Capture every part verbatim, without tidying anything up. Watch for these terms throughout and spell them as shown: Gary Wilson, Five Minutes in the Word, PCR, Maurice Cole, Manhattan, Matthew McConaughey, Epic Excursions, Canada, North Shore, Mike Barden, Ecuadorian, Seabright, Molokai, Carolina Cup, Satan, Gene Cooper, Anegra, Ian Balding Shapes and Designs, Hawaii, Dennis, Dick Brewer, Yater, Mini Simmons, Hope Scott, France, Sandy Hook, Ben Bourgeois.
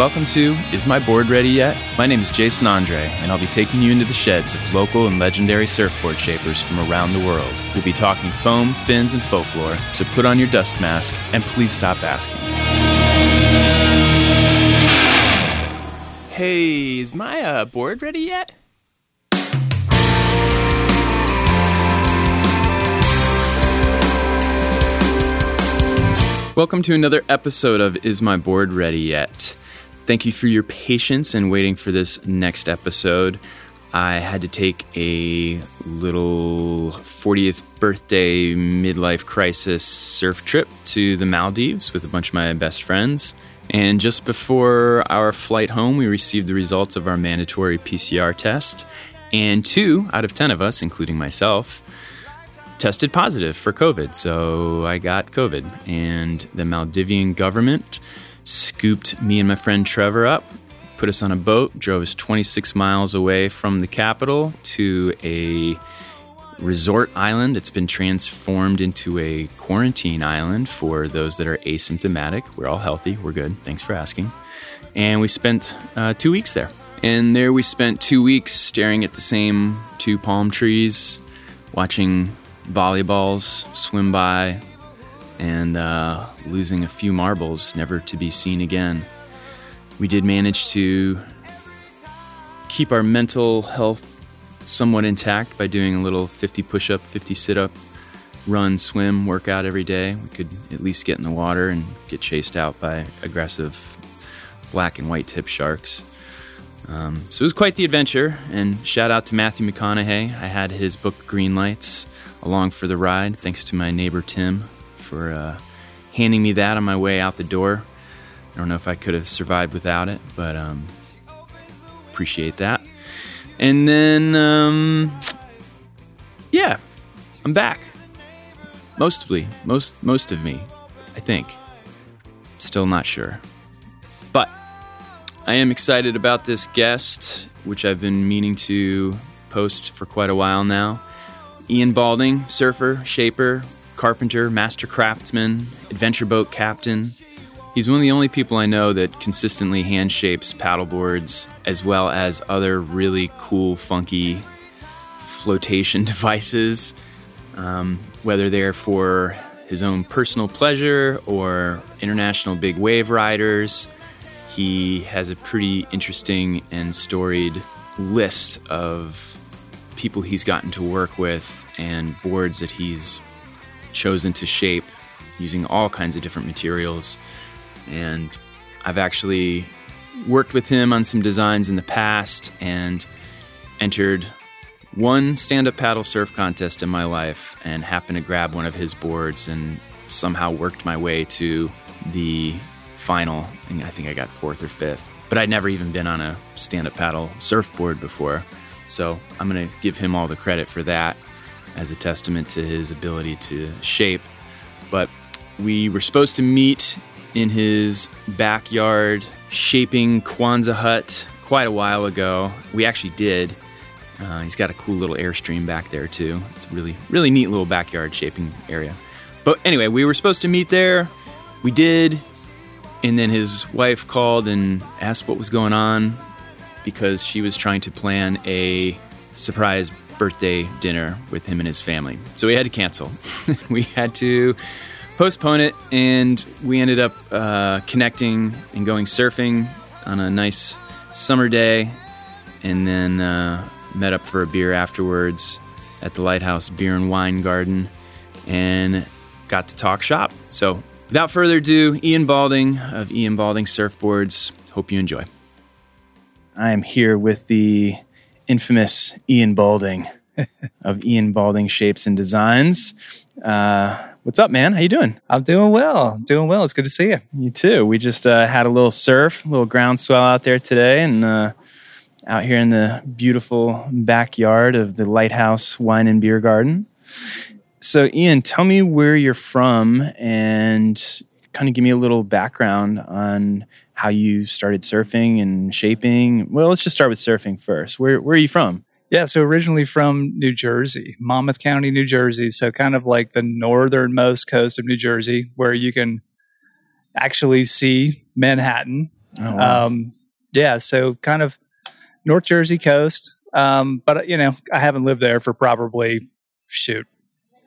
Welcome to Is My Board Ready Yet? My name is Jason Andre, and I'll be taking you into the sheds of local and legendary surfboard shapers from around the world. We'll be talking foam, fins, and folklore, so put on your dust mask and please stop asking. Hey, is my uh, board ready yet? Welcome to another episode of Is My Board Ready Yet? Thank you for your patience and waiting for this next episode. I had to take a little fortieth birthday midlife crisis surf trip to the Maldives with a bunch of my best friends. And just before our flight home, we received the results of our mandatory P C R test. And two out of ten of us, including myself, tested positive for COVID. So I got COVID. And the Maldivian government scooped me and my friend Trevor up, put us on a boat, drove us twenty-six miles away from the capital to a resort island. It's been transformed into a quarantine island for those that are asymptomatic. We're all healthy. We're good. Thanks for asking. And we spent uh, two weeks there. And there we spent two weeks staring at the same two palm trees, watching volleyballs swim by, and uh, losing a few marbles, never to be seen again. We did manage to keep our mental health somewhat intact by doing a little fifty push-up, fifty sit-up, run, swim, workout every day. We could at least get in the water and get chased out by aggressive black and white tip sharks. Um, so it was quite the adventure, and shout out to Matthew McConaughey. I had his book Green Lights along for the ride, thanks to my neighbor Tim for uh, handing me that on my way out the door. I don't know if I could have survived without it, but um, appreciate that. And then, um, yeah, I'm back. Mostly, most most of me, I think. Still not sure. But I am excited about this guest, which I've been meaning to post for quite a while now. Ian Balding, surfer, shaper, carpenter, master craftsman, adventure boat captain. He's one of the only people I know that consistently hand shapes paddleboards, as well as other really cool, funky flotation devices, um, whether they're for his own personal pleasure or international big wave riders. He has a pretty interesting and storied list of people he's gotten to work with and boards that he's chosen to shape using all kinds of different materials. And I've actually worked with him on some designs in the past and entered one stand-up paddle surf contest in my life and happened to grab one of his boards and somehow worked my way to the final. And I think I got fourth or fifth. But I'd never even been on a stand-up paddle surfboard before. So I'm going to give him all the credit for that, as a testament to his ability to shape. But we were supposed to meet in his backyard shaping Kwanzaa hut quite a while ago. We actually did. Uh, he's got a cool little Airstream back there too. It's a really, really neat little backyard shaping area. But anyway, we were supposed to meet there. We did. And then his wife called and asked what was going on because she was trying to plan a surprise birthday dinner with him and his family. So we had to cancel. We had to postpone it, and we ended up uh, connecting and going surfing on a nice summer day, and then uh, met up for a beer afterwards at the Lighthouse Beer and Wine Garden and got to talk shop. So without further ado, Ian Balding of Ian Balding Surfboards. Hope you enjoy. I am here with the infamous Ian Balding of Ian Balding Shapes and Designs. Uh, what's up, man? How you doing? I'm doing well. Doing well. It's good to see you. You too. We just uh, had a little surf, a little ground swell out there today, and uh, out here in the beautiful backyard of the Lighthouse Wine and Beer Garden. So, Ian, tell me where you're from and kind of give me a little background on how you started surfing and shaping. Well, let's just start with surfing first. Where where are you from? Yeah, so originally from New Jersey, Monmouth County, New Jersey. So kind of like the northernmost coast of New Jersey, where you can actually see Manhattan Oh, wow. Um, yeah, so kind of North Jersey coast. Um, but, you know, I haven't lived there for probably, shoot,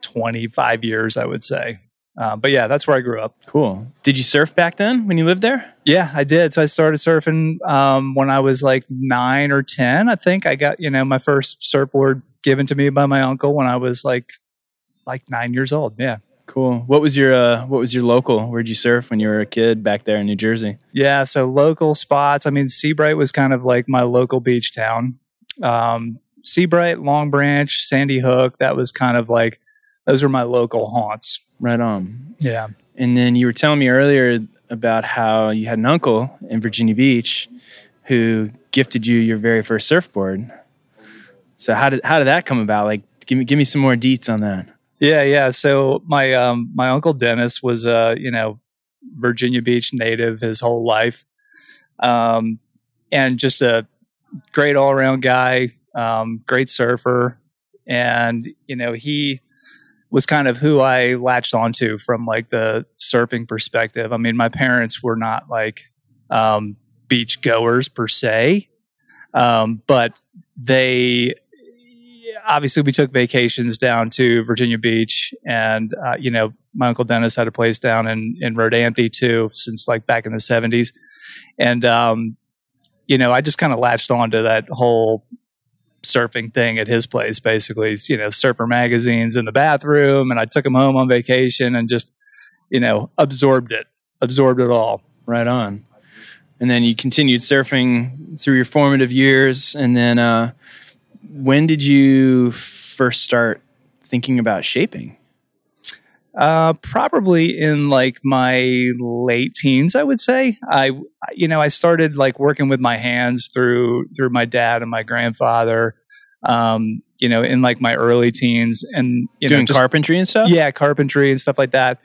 twenty-five years, I would say. Uh, but yeah, that's where I grew up. Cool. Did you surf back then when you lived there? Yeah, I did. So I started surfing um, when I was like nine or ten, I think. I got, you know, my first surfboard given to me by my uncle when I was like like nine years old. Yeah. Cool. What was your uh, what was your local? Where'd you surf when you were a kid back there in New Jersey? Yeah, so local spots. I mean, Seabright was kind of like my local beach town. Um, Seabright, Long Branch, Sandy Hook. That was kind of like those were my local haunts. Right on. Yeah. And then you were telling me earlier about how you had an uncle in Virginia Beach who gifted you your very first surfboard. So how did how did that come about? Like, give me give me some more deets on that. Yeah, yeah. So my um, my uncle Dennis was a uh, you know Virginia Beach native his whole life, um, and just a great all around guy, um, great surfer, and you know he was kind of who I latched onto from like the surfing perspective. I mean, my parents were not like um, beach goers per se, um, but they. Obviously, we took vacations down to Virginia Beach, and uh, you know, my uncle Dennis had a place down in in Rodanthe too, since like back in the seventies. And um, you know, I just kind of latched onto that whole surfing thing at his place. Basically, you know, surfer magazines in the bathroom, and I took them home on vacation and just you know absorbed it, absorbed it all. Right on. And then you continued surfing through your formative years, and then. Uh, When did you first start thinking about shaping? Uh, probably in like my late teens, I would say. I, you know, I started like working with my hands through through my dad and my grandfather. Um, you know, in like my early teens, and you doing know, just, carpentry and stuff. Yeah, carpentry and stuff like that,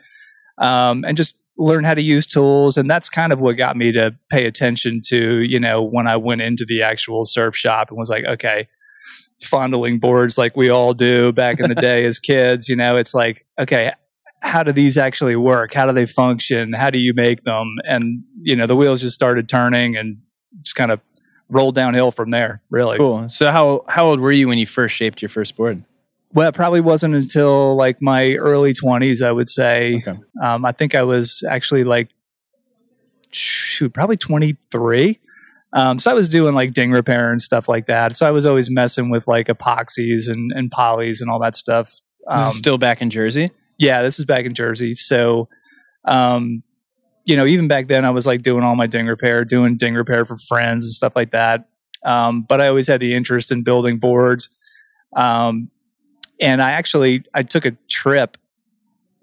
um, and just learn how to use tools. And that's kind of what got me to pay attention to you know when I went into the actual surf shop and was like, okay. Fondling boards like we all do back in the day as kids, you know, it's like, okay, how do these actually work? How do they function? How do you make them? And, you know, the wheels just started turning and just kind of rolled downhill from there, really. Cool. So how, how old were you when you first shaped your first board? Well, it probably wasn't until like my early twenties, I would say. Okay. Um, I think I was actually like, shoot, probably twenty-three. Um, so I was doing like ding repair and stuff like that. So I was always messing with like epoxies and, and polys and all that stuff. Um, this is still back in Jersey? Yeah, this is back in Jersey. So, um, you know, even back then I was like doing all my ding repair, doing ding repair for friends and stuff like that. Um, but I always had the interest in building boards. Um, and I actually, I took a trip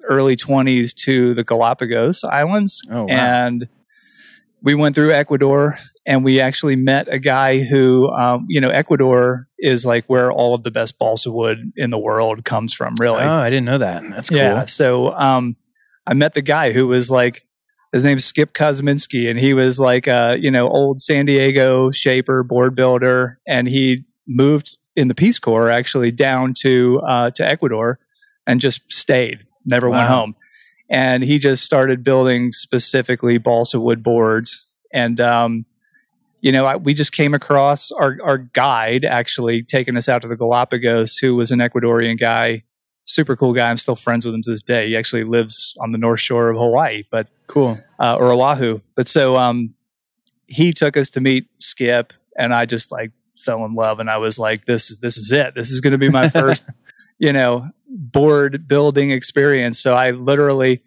early twenties to the Galapagos Islands. Oh, wow. And we went through Ecuador. And we actually met a guy who, um, you know, Ecuador is like where all of the best balsa wood in the world comes from, really. Oh, I didn't know that. That's cool. Yeah. So um, I met the guy who was like, his name's Skip Kosminski, and he was like a, you know, old San Diego shaper, board builder. And he moved in the Peace Corps actually down to, uh, to Ecuador and just stayed, never wow. went home. And he just started building specifically balsa wood boards. And, um, You know, I, we just came across our, our guide actually taking us out to the Galapagos, who was an Ecuadorian guy, super cool guy. I'm still friends with him to this day. He actually lives on the North Shore of Hawaii, but cool uh, or Oahu. But so um, he took us to meet Skip, and I just like fell in love, and I was like, this is this is it. This is going to be my first, you know, board building experience. So I literally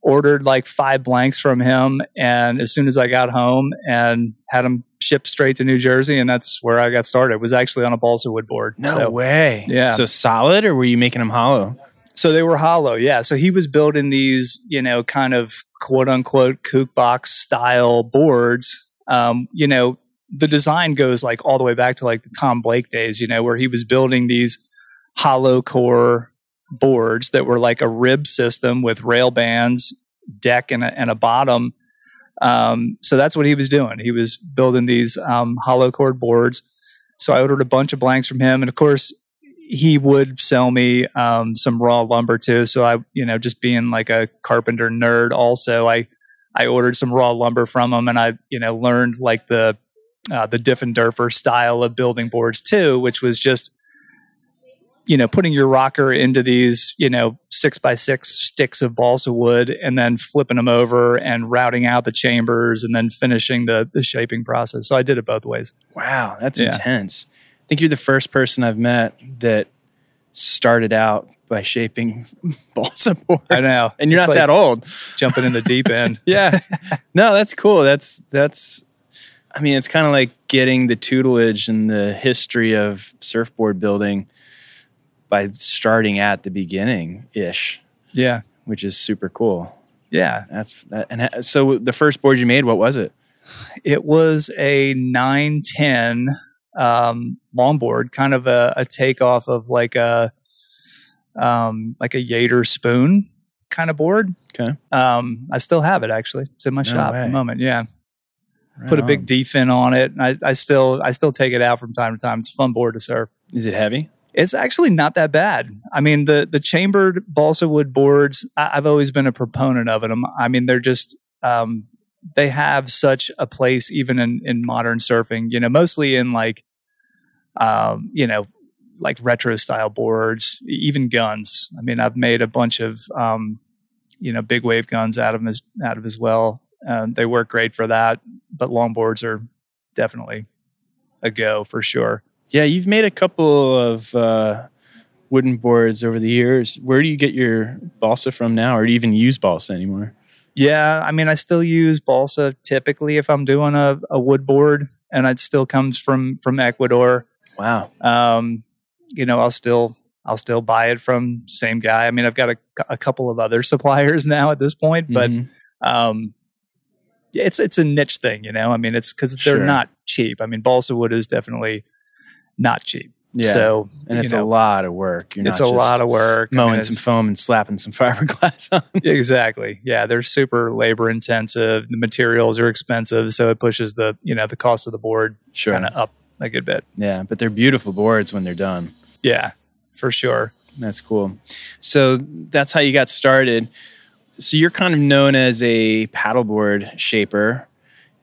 ordered like five blanks from him, and as soon as I got home, and had him shipped straight to New Jersey, and that's where I got started. It was actually on a balsa wood board. No so, way. Yeah. So solid, or were you making them hollow? So they were hollow, yeah. So he was building these, you know, kind of quote-unquote kook box style boards. Um, you know, the design goes like all the way back to like the Tom Blake days, you know, where he was building these hollow core boards that were like a rib system with rail bands, deck, and a, and a bottom. Um, so that's what he was doing. He was building these um, hollow cord boards. So I ordered a bunch of blanks from him, and of course, he would sell me um, some raw lumber too. So I, you know, just being like a carpenter nerd, also I I ordered some raw lumber from them, and I, you know, learned like the uh, the Diffenderfer style of building boards too, which was just, you know, putting your rocker into these, you know, six by six sticks of balsa wood and then flipping them over and routing out the chambers and then finishing the, the shaping process. So I did it both ways. Wow, that's yeah. intense. I think you're the first person I've met that started out by shaping balsa boards. I know. And you're it's not like that old. Jumping in the deep end. Yeah. No, that's cool. That's, that's, I mean, it's kind of like getting the tutelage and the history of surfboard building by starting at the beginning-ish. Yeah. Which is super cool. Yeah. That's that, and so the first board you made, what was it? It was a nine ten um, longboard, kind of a, a takeoff of like a um, like a Yater spoon kind of board. Okay. Um, I still have it, actually. It's in my no shop way. At the moment, yeah. Right Put on. A big D-fin on it. I, I still I still take it out from time to time. It's a fun board to surf. Is it heavy? It's actually not that bad. I mean, the the chambered balsa wood boards, I, I've always been a proponent of them. I mean, they're just, um, they have such a place even in, in modern surfing, you know, mostly in like, um, you know, like retro style boards, even guns. I mean, I've made a bunch of, um, you know, big wave guns out of them as, out of as well. Uh, they work great for that, but longboards are definitely a go for sure. Yeah, you've made a couple of uh, wooden boards over the years. Where do you get your balsa from now, or do you even use balsa anymore? Yeah, I mean, I still use balsa typically if I'm doing a, a wood board, and it still comes from from Ecuador. Wow. Um, you know, I'll still I'll still buy it from same guy. I mean, I've got a, a couple of other suppliers now at this point, but mm-hmm. um, it's it's a niche thing, you know. I mean, it's because they're sure. not cheap. I mean, balsa wood is definitely not cheap. Yeah. So, and it's know, a lot of work. You're it's not just a lot of work. Mowing I mean, some foam and slapping some fiberglass on. Exactly. Yeah. They're super labor intensive. The materials are expensive. So it pushes the, you know, the cost of the board sure. kind of up a good bit. Yeah. But they're beautiful boards when they're done. Yeah, for sure. That's cool. So that's how you got started. So you're kind of known as a paddleboard shaper.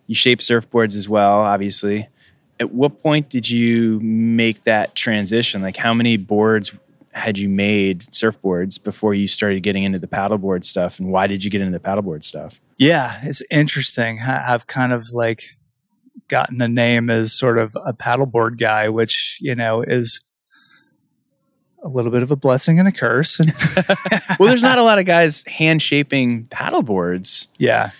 You shape surfboards as well, obviously. At what point did you make that transition? Like, how many boards had you made, surfboards, before you started getting into the paddleboard stuff? And why did you get into the paddleboard stuff? Yeah, it's interesting. I've kind of like gotten a name as sort of a paddleboard guy, which, you know, is a little bit of a blessing and a curse. Well, there's not a lot of guys hand shaping paddleboards. Yeah.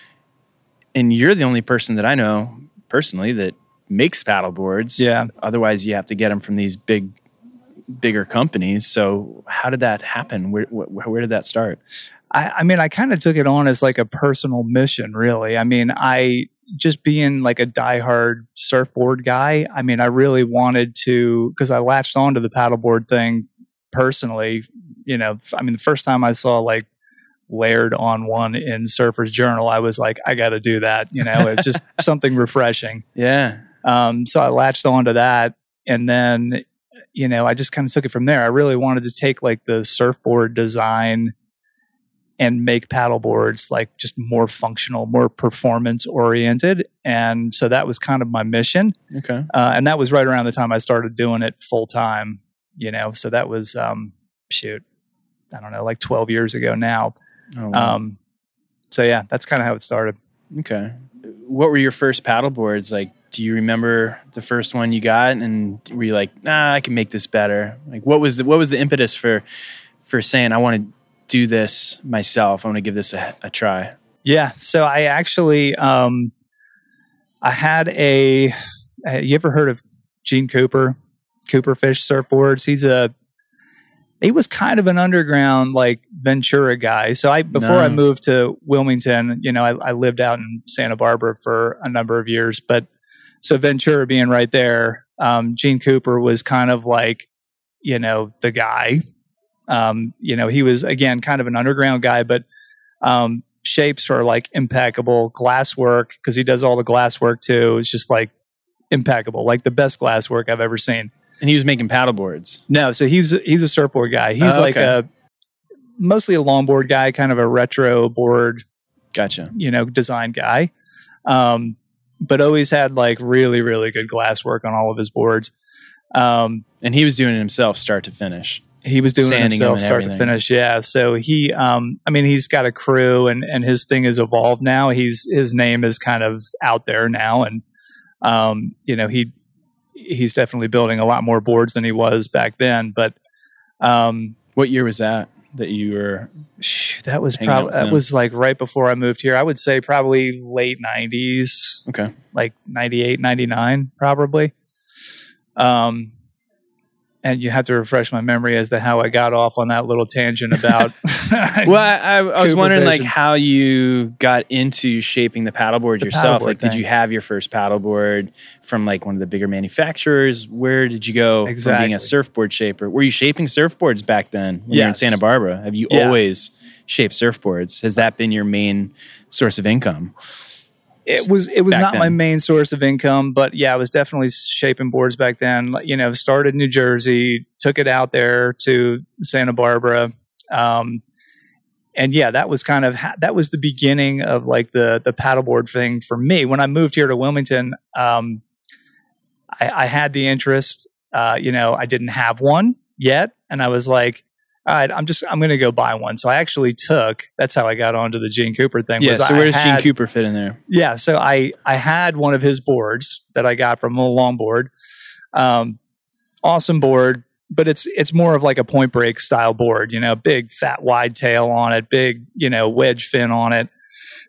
And you're the only person that I know personally that makes paddle boards. Yeah. Otherwise, you have to get them from these big, bigger companies. So how did that happen? Where where, where did that start? I, I mean, I kind of took it on as like a personal mission, really. I mean, I just being like a diehard surfboard guy, I mean, I really wanted to, because I latched onto the paddleboard thing personally. You know, I mean, the first time I saw like layered on one in Surfer's Journal, I was like, I got to do that. You know, it's just something refreshing. Yeah. Um, so I latched onto that, and then, you know, I just kind of took it from there. I really wanted to take like the surfboard design and make paddleboards like just more functional, more performance oriented. And so that was kind of my mission. Okay. Uh, and that was right around the time I started doing it full time, you know, so that was, um, shoot, I don't know, like twelve years ago now. Oh, wow. Um, so yeah, that's kind of how it started. Okay. What were your first paddleboards like? Do you remember the first one you got, and were you like, "Nah, I can make this better"? Like, what was the what was the impetus for for saying, "I want to do this myself. I want to give this a, a try"? Yeah. So I actually, um, I had a. You ever heard of Gene Cooper, Cooper Fish surfboards? He's a He was kind of an underground, like Ventura guy. So I, before no. I moved to Wilmington, you know, I, I lived out in Santa Barbara for a number of years. But so Ventura being right there, um, Gene Cooper was kind of like, you know, the guy. Um, you know, he was, again, kind of an underground guy, but um, shapes are like impeccable. Glasswork, because he does all the glasswork too, is just like impeccable, like the best glasswork I've ever seen. And he was making paddle boards. No, so he's he's a surfboard guy. He's oh, okay. like a mostly a longboard guy, kind of a retro board Gotcha. You know, design guy. Um, but always had like really, really good glass work on all of his boards. Um, and he was doing it himself start to finish. He was doing it himself start everything. to finish. Yeah. So he, um, I mean, he's got a crew and, and his thing has evolved now. He's, his name is kind of out there now. And, um, you know, he, he's definitely building a lot more boards than he was back then. But, um, what year was that that you were? That was probably, that was like right before I moved here. I would say probably late nineties. Okay. Like ninety-eight, ninety-nine probably. Um, And you have to refresh my memory as to how I got off on that little tangent about. Well, I, I, I was wondering like how you got into shaping the paddleboard yourself. Like, did you have your first paddleboard from like one of the bigger manufacturers? Where did you go exactly. from being a surfboard shaper? Were you shaping surfboards back then when yes. you were in Santa Barbara? Have you yeah. always shaped surfboards? Has that been your main source of income? It was it was not then. my main source of income, but yeah, I was definitely shaping boards back then. You know, started in New Jersey, took it out there to Santa Barbara, um, and yeah, that was kind of ha- that was the beginning of like the the paddleboard thing for me. When I moved here to Wilmington, um, I, I had the interest. Uh, you know, I didn't have one yet, and I was like, all right, I'm just I'm going to go buy one. So I actually took. That's how I got onto the Gene Cooper thing. Yeah. Was so where I does had, Gene Cooper fit in there? Yeah. So I I had one of his boards that I got from a longboard. Um, awesome board, but it's it's more of like a Point Break style board. You know, big fat wide tail on it, big you know wedge fin on it.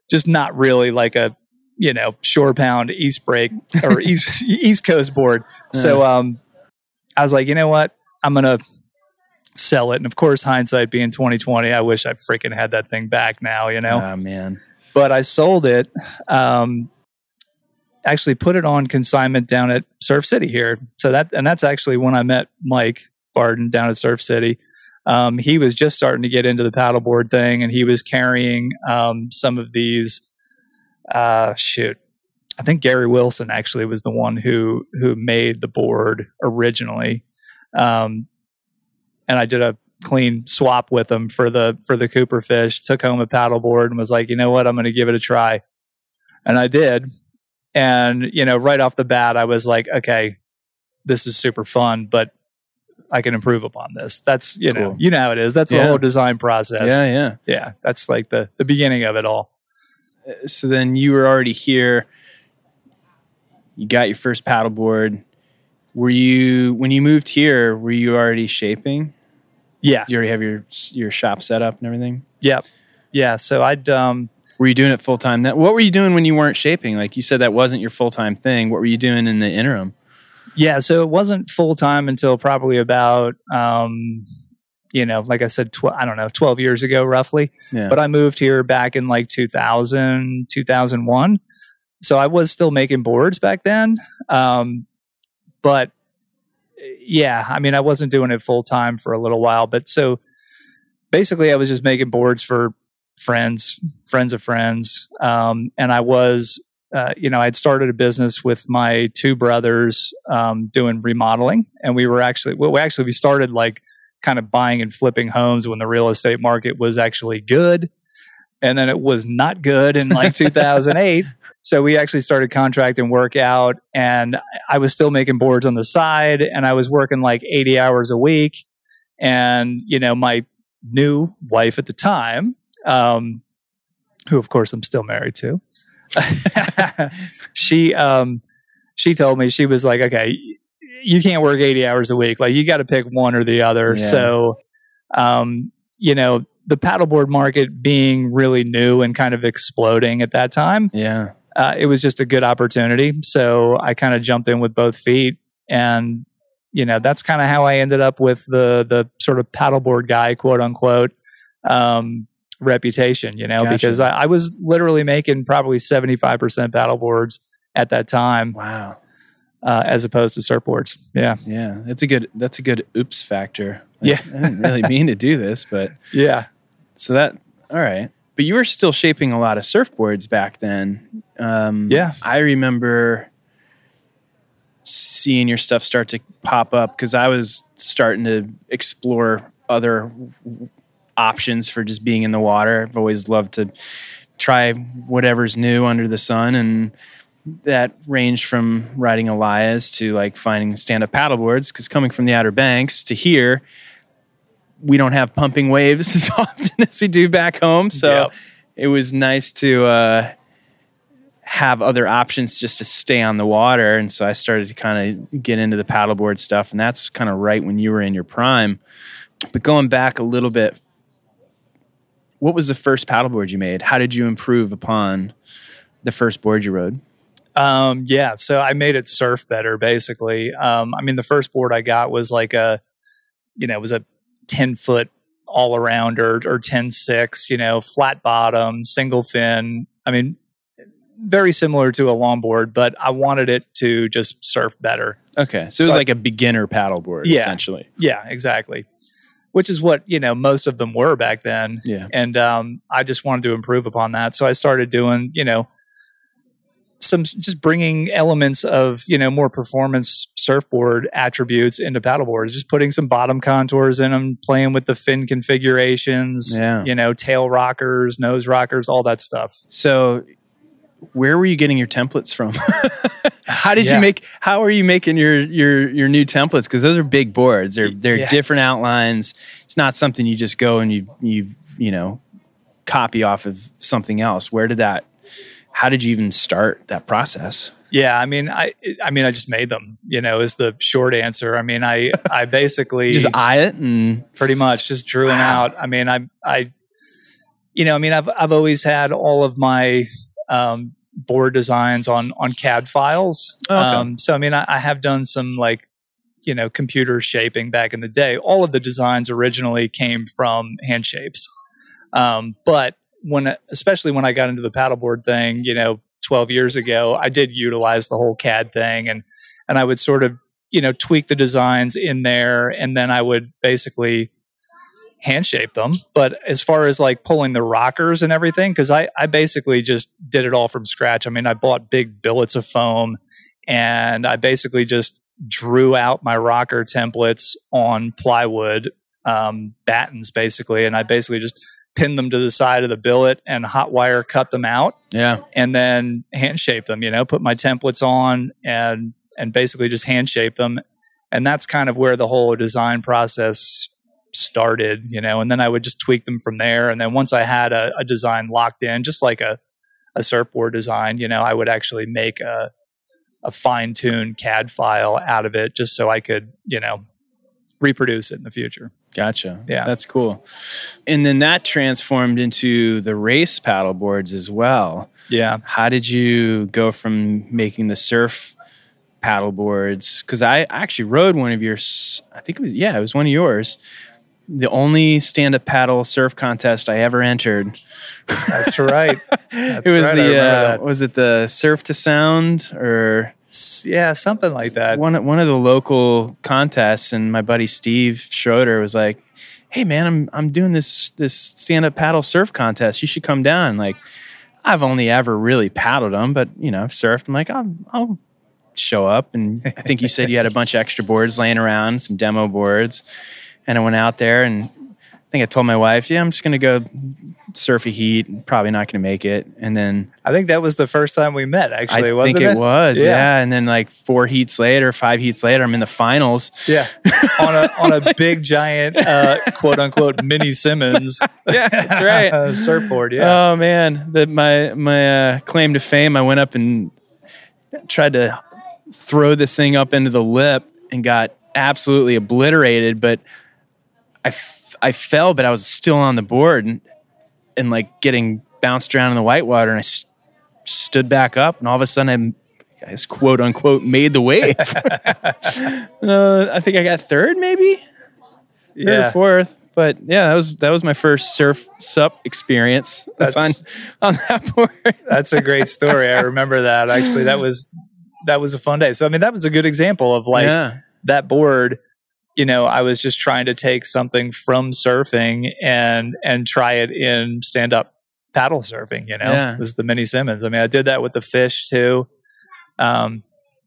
Just not really like a you know shore pound East Break or East East Coast board. Uh-huh. So um, I was like, you know what, I'm gonna. sell it. And of course, hindsight being twenty twenty, I wish I freaking had that thing back now, you know? Oh, man. But I sold it, um, actually put it on consignment down at Surf City here. So that, and that's actually when I met Mike Barden down at Surf City. Um, he was just starting to get into the paddleboard thing and he was carrying, um, some of these, uh, shoot, I think Gary Wilson actually was the one who, who made the board originally. Um, And I did a clean swap with him for the for the Cooper Fish. Took home a paddleboard and was like, you know what, I'm going to give it a try. And I did. And you know, right off the bat, I was like, okay, this is super fun, but I can improve upon this. That's you cool. know, you know how it is. That's yeah. the whole design process. Yeah, yeah, yeah. That's like the the beginning of it all. So then you were already here. You got your first paddleboard. Were you when you moved here? Were you already shaping? Yeah. Did you already have your your shop set up and everything? Yeah. Yeah. So I'd... Um, were you doing it full-time? That What were you doing when you weren't shaping? Like you said, that wasn't your full-time thing. What were you doing in the interim? Yeah. So it wasn't full-time until probably about, um, you know, like I said, tw- I don't know, twelve years ago roughly. Yeah. But I moved here back in like two thousand, two thousand one. So I was still making boards back then. Um, but... Yeah, I mean, I wasn't doing it full time for a little while, but so basically, I was just making boards for friends, friends of friends, um, and I was, uh, you know, I'd started a business with my two brothers um, doing remodeling, and we were actually, well, we actually we started like kind of buying and flipping homes when the real estate market was actually good, and then it was not good in like two thousand eight. So we actually started contracting work out and I was still making boards on the side and I was working like eighty hours a week. And, you know, my new wife at the time, um, who of course I'm still married to, she, um, she told me, she was like, okay, you can't work eighty hours a week. Like you got to pick one or the other. Yeah. So, um, you know, the paddleboard market being really new and kind of exploding at that time. Yeah. Uh, it was just a good opportunity. So I kind of jumped in with both feet and, you know, that's kind of how I ended up with the the sort of paddleboard guy, quote unquote, um, reputation, you know, gotcha. Because I, I was literally making probably seventy-five percent paddleboards at that time. Wow. Uh, as opposed to surfboards. Yeah. Yeah. That's a good, that's a good oops factor. Like, yeah. I didn't really mean to do this, but yeah. So that, all right. But you were still shaping a lot of surfboards back then. Um, yeah. I remember seeing your stuff start to pop up because I was starting to explore other options for just being in the water. I've always loved to try whatever's new under the sun. And that ranged from riding Elias to like finding stand-up paddleboards, because coming from the Outer Banks to here, we don't have pumping waves as often as we do back home. So yep. It was nice to uh, have other options just to stay on the water. And so I started to kind of get into the paddleboard stuff. And that's kind of right when you were in your prime. But going back a little bit, what was the first paddleboard you made? How did you improve upon the first board you rode? Um, yeah, so I made it surf better, basically. Um, I mean, the first board I got was like a, you know, it was a ten-foot all-around or or ten six, you know, flat bottom, single fin. I mean, very similar to a longboard, but I wanted it to just surf better. Okay, so, so it was I, like a beginner paddleboard, yeah, essentially. Yeah, exactly. Which is what, you know, most of them were back then. Yeah. And um, I just wanted to improve upon that. So I started doing, you know, some just bringing elements of, you know, more performance surfboard attributes into paddleboards, just putting some bottom contours in them, playing with the fin configurations, yeah. you know, tail rockers, nose rockers, all that stuff. So where were you getting your templates from? How did yeah. you make, how are you making your, your, your new templates? Because those are big boards. They're, they're yeah. different outlines. It's not something you just go and you, you, you know, copy off of something else. Where did that, How did you even start that process? Yeah, I mean, I, I mean, I just made them. You know, is the short answer. I mean, I, I basically just eye it and pretty much just drew them wow. out. I mean, I, I, you know, I mean, I've, I've always had all of my um, board designs on on C A D files. Okay. Um, so I mean, I, I have done some like, you know, computer shaping back in the day. All of the designs originally came from hand shapes, um, but. When, especially when I got into the paddleboard thing, you know, twelve years ago, I did utilize the whole C A D thing, and, and I would sort of, you know, tweak the designs in there, and then I would basically hand shape them. But as far as like pulling the rockers and everything, because I, I basically just did it all from scratch. I mean, I bought big billets of foam, and I basically just drew out my rocker templates on plywood um, battens, basically, and I basically just pinned them to the side of the billet and hot wire cut them out. Yeah. And then hand shape them, you know, put my templates on and, and basically just hand shape them. And that's kind of where the whole design process started, you know, and then I would just tweak them from there. And then once I had a, a design locked in, just like a, a surfboard design, you know, I would actually make a, a fine-tuned C A D file out of it just so I could, you know, reproduce it in the future. Gotcha. Yeah. That's cool. And then that transformed into the race paddle boards as well. Yeah. How did you go from making the surf paddle boards? Because I actually rode one of your, I think it was, yeah, it was one of yours. The only stand-up paddle surf contest I ever entered. That's right. That's it was right. the, uh, was it the Surf to Sound or... Yeah, something like that. One one of the local contests, and my buddy Steve Schroeder was like, "Hey, man, I'm I'm doing this this stand up paddle surf contest. You should come down." Like, I've only ever really paddled them, but you know, I've surfed. I'm like, I'll I'll show up. And I think you said you had a bunch of extra boards laying around, some demo boards, and I went out there, and I think I told my wife, "Yeah, I'm just gonna go surfy heat, probably not going to make it." And then I think that was the first time we met, actually, I wasn't it? I think it was, yeah. yeah. And then like four heats later, five heats later, I'm in the finals. Yeah. on a on a big, giant, uh, quote-unquote, Mini Simmons. Yeah, that's right. uh, surfboard, yeah. Oh, man. The, my my uh, claim to fame, I went up and tried to throw this thing up into the lip and got absolutely obliterated, but I, f- I fell, but I was still on the board. And, and like getting bounced around in the white water, and I st- stood back up, and all of a sudden I, I just quote unquote made the wave. uh, I think I got third, maybe yeah. third or fourth. But yeah, that was that was my first surf sup experience that's, on, on that board. That's a great story. I remember that actually. That was that was a fun day. So I mean, that was a good example of like yeah. that board. You know, I was just trying to take something from surfing and and try it in stand-up paddle surfing, you know? Yeah. It was the Mini Simmons. I mean, I did that with the fish, too. Um,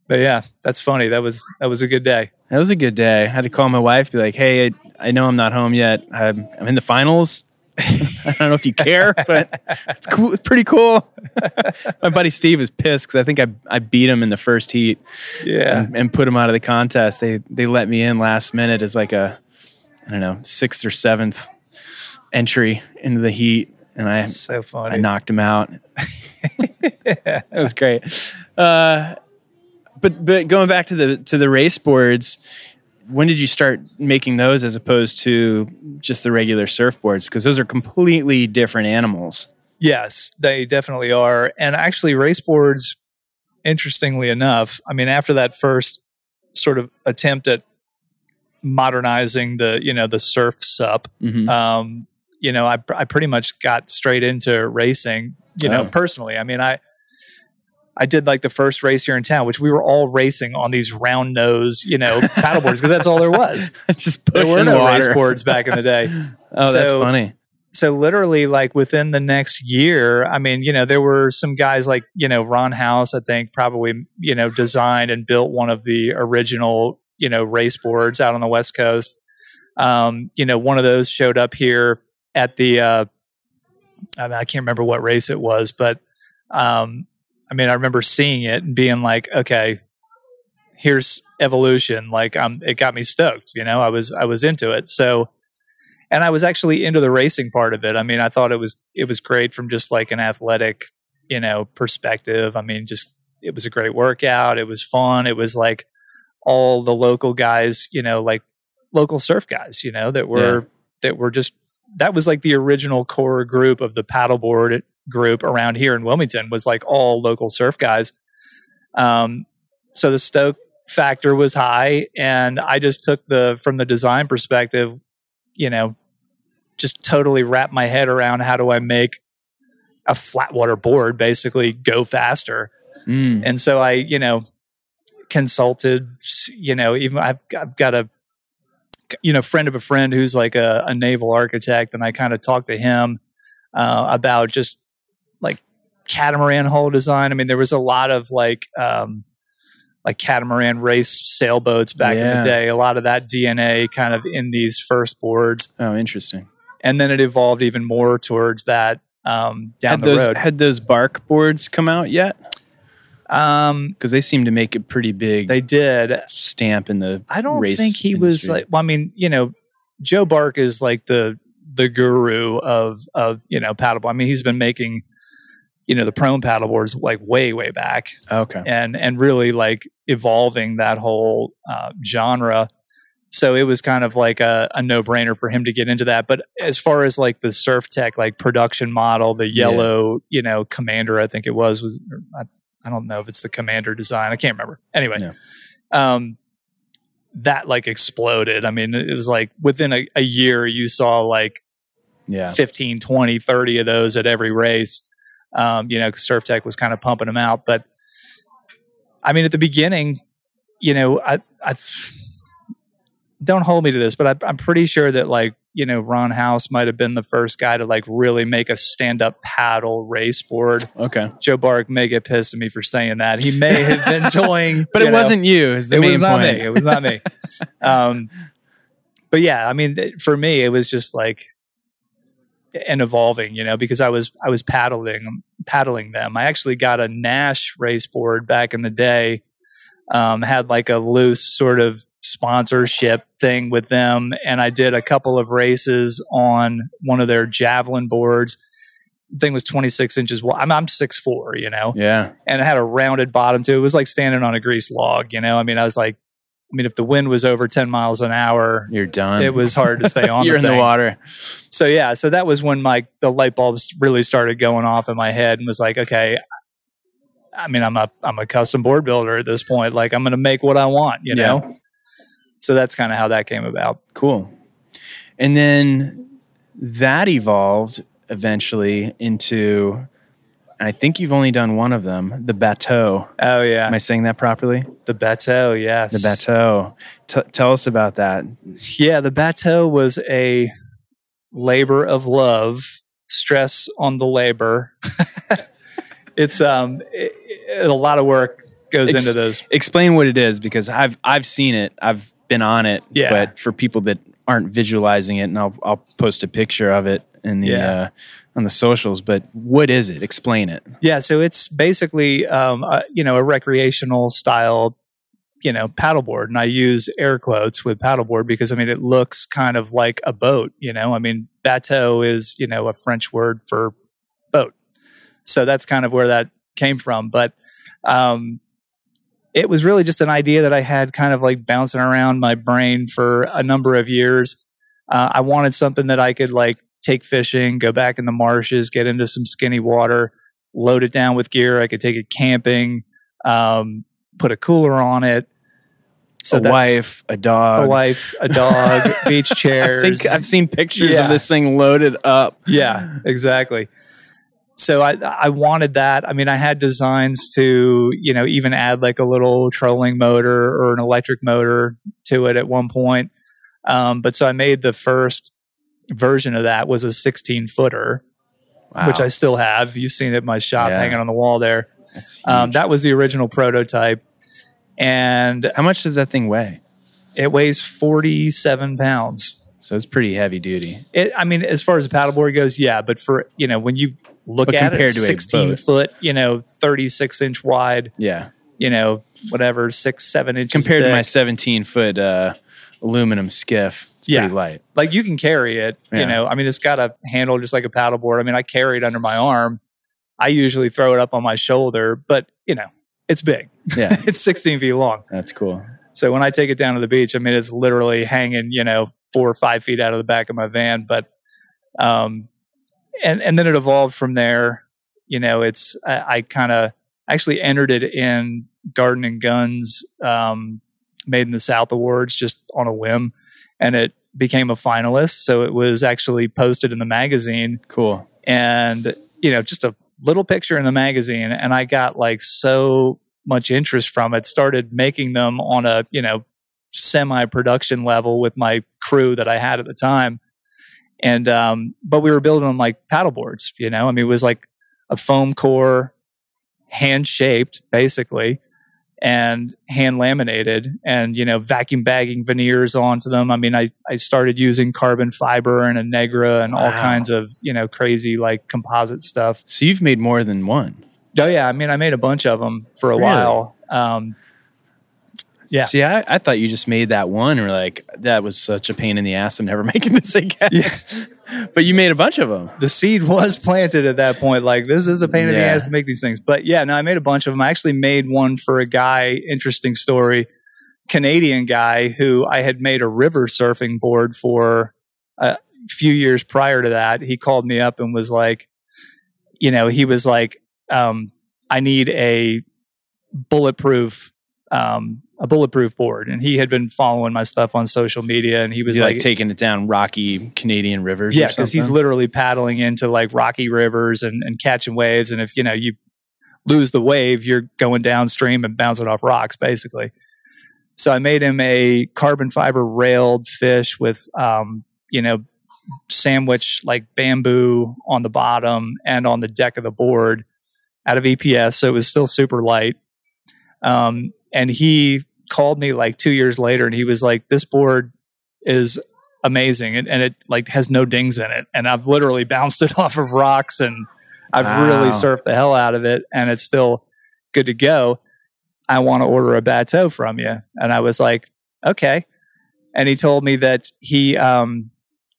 but, yeah, that's funny. That was that was a good day. That was a good day. I had to call my wife, be like, "Hey, I, I know I'm not home yet. I'm, I'm in the finals. I don't know if you care, but it's cool. It's pretty cool. My buddy Steve is pissed because I think I I beat him in the first heat. Yeah, and, and put him out of the contest. They they let me in last minute as like a I don't know sixth or seventh entry into the heat, and I so funny. I knocked him out. Yeah, it was great. Uh, but but going back to the to the race boards. When did you start making those as opposed to just the regular surfboards? Because those are completely different animals. Yes, they definitely are. And actually, race boards, interestingly enough, I mean, after that first sort of attempt at modernizing the, you know, the surf sup, mm-hmm. um, you know, I, I pretty much got straight into racing, you oh. know, personally. I mean, I... I did like the first race here in town, which we were all racing on these round nose, you know, paddleboards because that's all there was. Just there were no water. Race boards back in the day. oh, so, that's funny. So literally, like within the next year, I mean, you know, there were some guys like you know Ron House, I think, probably you know designed and built one of the original you know race boards out on the West Coast. Um, you know, one of those showed up here at the. Uh, I mean, I can't remember what race it was, but. Um, I mean, I remember seeing it and being like, okay, here's evolution. Like, um, it got me stoked, you know, I was, I was into it. So, and I was actually into the racing part of it. I mean, I thought it was, it was great from just like an athletic, you know, perspective. I mean, just, it was a great workout. It was fun. It was like all the local guys, you know, like local surf guys, you know, that were, yeah. that were just, that was like the original core group of the paddleboard at, group around here in Wilmington was like all local surf guys. Um, so the stoke factor was high, and I just took the, from the design perspective, you know, just totally wrapped my head around how do I make a flat water board basically go faster. Mm. And so I, you know, consulted, you know, even I've, I've got a, you know, friend of a friend who's like a, a naval architect. And I kind of talked to him uh, about just, like catamaran hull design. I mean, there was a lot of like, um, like catamaran race sailboats back yeah. in the day. A lot of that D N A kind of in these first boards. Oh, interesting. And then it evolved even more towards that um, down had the those, road. Had those Bark boards come out yet? Um, because they seem to make a pretty big. They did stamp in the. I don't race think he industry. Was like. Well, I mean, you know, Joe Bark is like the the guru of of you know paddleboard. I mean, he's been making. You know, the prone paddleboards like way, way back. Okay. And, and really like evolving that whole uh, genre. So it was kind of like a, a no brainer for him to get into that. But as far as like the surf tech, like production model, the yellow, yeah. you know, Commander, I think it was, was I, I don't know if it's the Commander design. I can't remember. Anyway, yeah. um, that like exploded. I mean, it was like within a, a year you saw like yeah. fifteen, twenty, thirty of those at every race. Um, you know, because Surf Tech was kind of pumping them out. But I mean, at the beginning, you know, I, I don't hold me to this, but I, I'm pretty sure that like, you know, Ron House might have been the first guy to like really make a stand-up paddle race board. Okay. Joe Bark may get pissed at me for saying that. He may have been toying. But it know, wasn't you. Is the it main was not point. me. It was not me. um, but yeah, I mean, th- for me, it was just like, and evolving, you know, because I was I was paddling paddling them. I actually got a Nash race board back in the day. Um, had like a loose sort of sponsorship thing with them, and I did a couple of races on one of their javelin boards. The thing was twenty-six inches wide. I'm I'm six foot four, you know. Yeah. And it had a rounded bottom too. It was like standing on a grease log, you know. I mean, I was like, I mean, if the wind was over ten miles an hour, you're done. It was hard to stay on. You're the in the water. So yeah, so that was when my the light bulbs really started going off in my head and was like, okay, I mean, I'm a I'm a custom board builder at this point. Like, I'm going to make what I want, you yeah. know. So that's kind of how that came about. Cool. And then that evolved eventually into. And I think you've only done one of them, the bateau. Oh, yeah. Am I saying that properly? The bateau, yes. The bateau. T- tell us about that. Yeah, the bateau was a labor of love, stress on the labor. It's um, it, it, a lot of work goes Ex- into those. Explain what it is, because I've I've seen it. I've been on it. Yeah. But for people that aren't visualizing it, and I'll I'll post a picture of it in the yeah. uh, on the socials. But what is it? Explain it. Yeah, so it's basically um, uh, you know a recreational style you know paddleboard, and I use air quotes with paddleboard because I mean it looks kind of like a boat. You know, I mean bateau is you know a French word for boat, so that's kind of where that came from. But um, it was really just an idea that I had kind of like bouncing around my brain for a number of years. Uh, I wanted something that I could like take fishing, go back in the marshes, get into some skinny water, load it down with gear. I could take it camping, um, put a cooler on it. So a wife, a dog, a wife, a dog, beach chairs. I think I've seen pictures yeah. of this thing loaded up. Yeah, exactly. So I, I wanted that. I mean, I had designs to, you know, even add like a little trolling motor or an electric motor to it at one point. Um, but so I made the first version of that was a sixteen footer, wow. which I still have. You've seen it in my shop yeah. hanging on the wall there. Um, that was the original prototype. And how much does that thing weigh? It weighs forty-seven pounds. So it's pretty heavy duty. It, I mean, as far as the paddleboard goes, yeah. But for, you know, when you look but at it, to sixteen foot, you know, thirty-six inch wide. Yeah. You know, whatever, six, seven inches compared thick. To my seventeen foot uh, aluminum skiff, it's yeah. pretty light. Like you can carry it, yeah. you know. I mean, it's got a handle just like a paddleboard. I mean, I carry it under my arm. I usually throw it up on my shoulder, but, you know, it's big. Yeah. It's sixteen feet long. That's cool. So when I take it down to the beach, I mean, it's literally hanging, you know, four or five feet out of the back of my van. But, um, and and then it evolved from there. You know, it's, I, I kind of actually entered it in Garden and Gun's um, Made in the South Awards just on a whim. And it became a finalist. So it was actually posted in the magazine. Cool. And, you know, just a little picture in the magazine. And I got like so much interest from it, started making them on a, you know, semi-production level with my crew that I had at the time. And, um, but we were building them like paddle boards, you know, I mean, it was like a foam core, hand shaped basically, and hand laminated and, you know, vacuum bagging veneers onto them. I mean, I, I started using carbon fiber and Anegra and wow. all kinds of, you know, crazy like composite stuff. So you've made more than one. Oh yeah. I mean, I made a bunch of them for a really? While. Um, Yeah. See, I, I thought you just made that one and were like, that was such a pain in the ass. I'm never making this again. Yeah. But you made a bunch of them. The seed was planted at that point. Like, this is a pain yeah. in the ass to make these things. But yeah, no, I made a bunch of them. I actually made one for a guy, interesting story, Canadian guy who I had made a river surfing board for a few years prior to that. He called me up and was like, you know, he was like, um, I need a bulletproof um a bulletproof board, and he had been following my stuff on social media, and he was he like, like taking it down rocky Canadian rivers. Yeah, because he's literally paddling into like rocky rivers and, and catching waves, and if you know you lose the wave, you're going downstream and bouncing off rocks basically. So I made him a carbon fiber railed fish with um you know sandwich like bamboo on the bottom and on the deck of the board out of E P S, so it was still super light. Um, and he called me like two years later and he was like, this board is amazing. And, and it like has no dings in it. And I've literally bounced it off of rocks and I've wow. really surfed the hell out of it. And it's still good to go. I want to order a bateau from you. And I was like, okay. And he told me that he, um,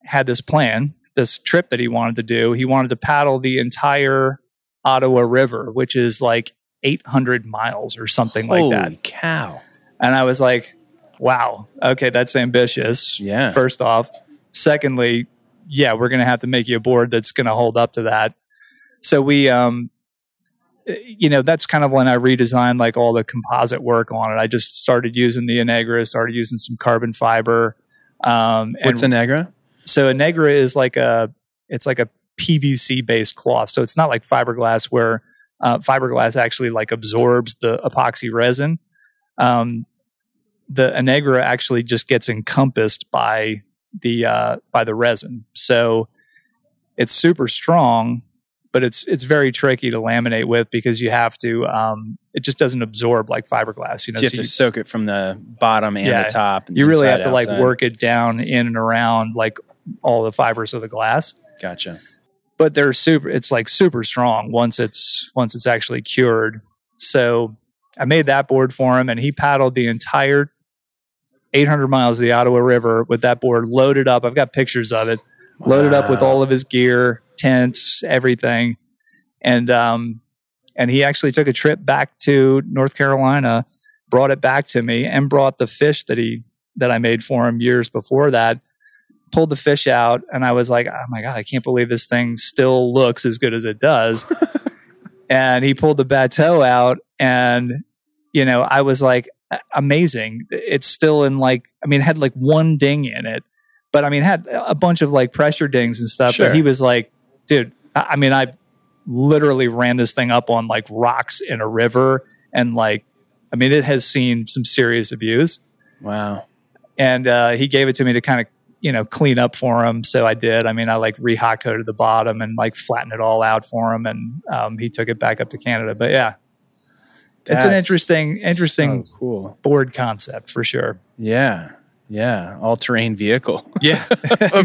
had this plan, this trip that he wanted to do. He wanted to paddle the entire Ottawa River, which is like eight hundred miles or something Holy like that. Holy cow. And I was like, wow, okay, that's ambitious. Yeah. First off. Secondly, yeah, we're going to have to make you a board that's going to hold up to that. So we, um, you know, that's kind of when I redesigned like all the composite work on it. I just started using the Anegra, started using some carbon fiber. Um, What's and, Anegra? So Anegra is like a, it's like a P V C based cloth. So it's not like fiberglass where Uh, fiberglass actually like absorbs the epoxy resin. Um, the Anegra actually just gets encompassed by the uh, by the resin, so it's super strong, but it's it's very tricky to laminate with because you have to, um, it just doesn't absorb like fiberglass. You know, so you have so to you, soak it from the bottom and yeah, the top. And you really have to outside. like work it down in and around like all the fibers of the glass. Gotcha. But they're super, it's like super strong once it's, once it's actually cured. So I made that board for him and he paddled the entire eight hundred miles of the Ottawa River with that board loaded up. I've got pictures of it. Wow. Loaded up with all of his gear, tents, everything. And um, and he actually took a trip back to North Carolina, brought it back to me, and brought the fish that he that I made for him years before that, pulled the fish out, and I was like, oh my God, I can't believe this thing still looks as good as it does. And he pulled the bateau out, and you know, I was like, amazing. It's still in like, I mean, it had like one ding in it, but I mean, it had a bunch of like pressure dings and stuff. Sure. But he was like, dude, I mean, I literally ran this thing up on like rocks in a river. And like, I mean, it has seen some serious abuse. Wow. And uh, he gave it to me to kind of, you know, clean up for him. So I did. I mean, I like re-hot coated the bottom and like flattened it all out for him. And um, he took it back up to Canada. But yeah. That's it's an interesting, interesting so cool. board concept for sure. Yeah. Yeah. All-terrain vehicle. Yeah. Exactly.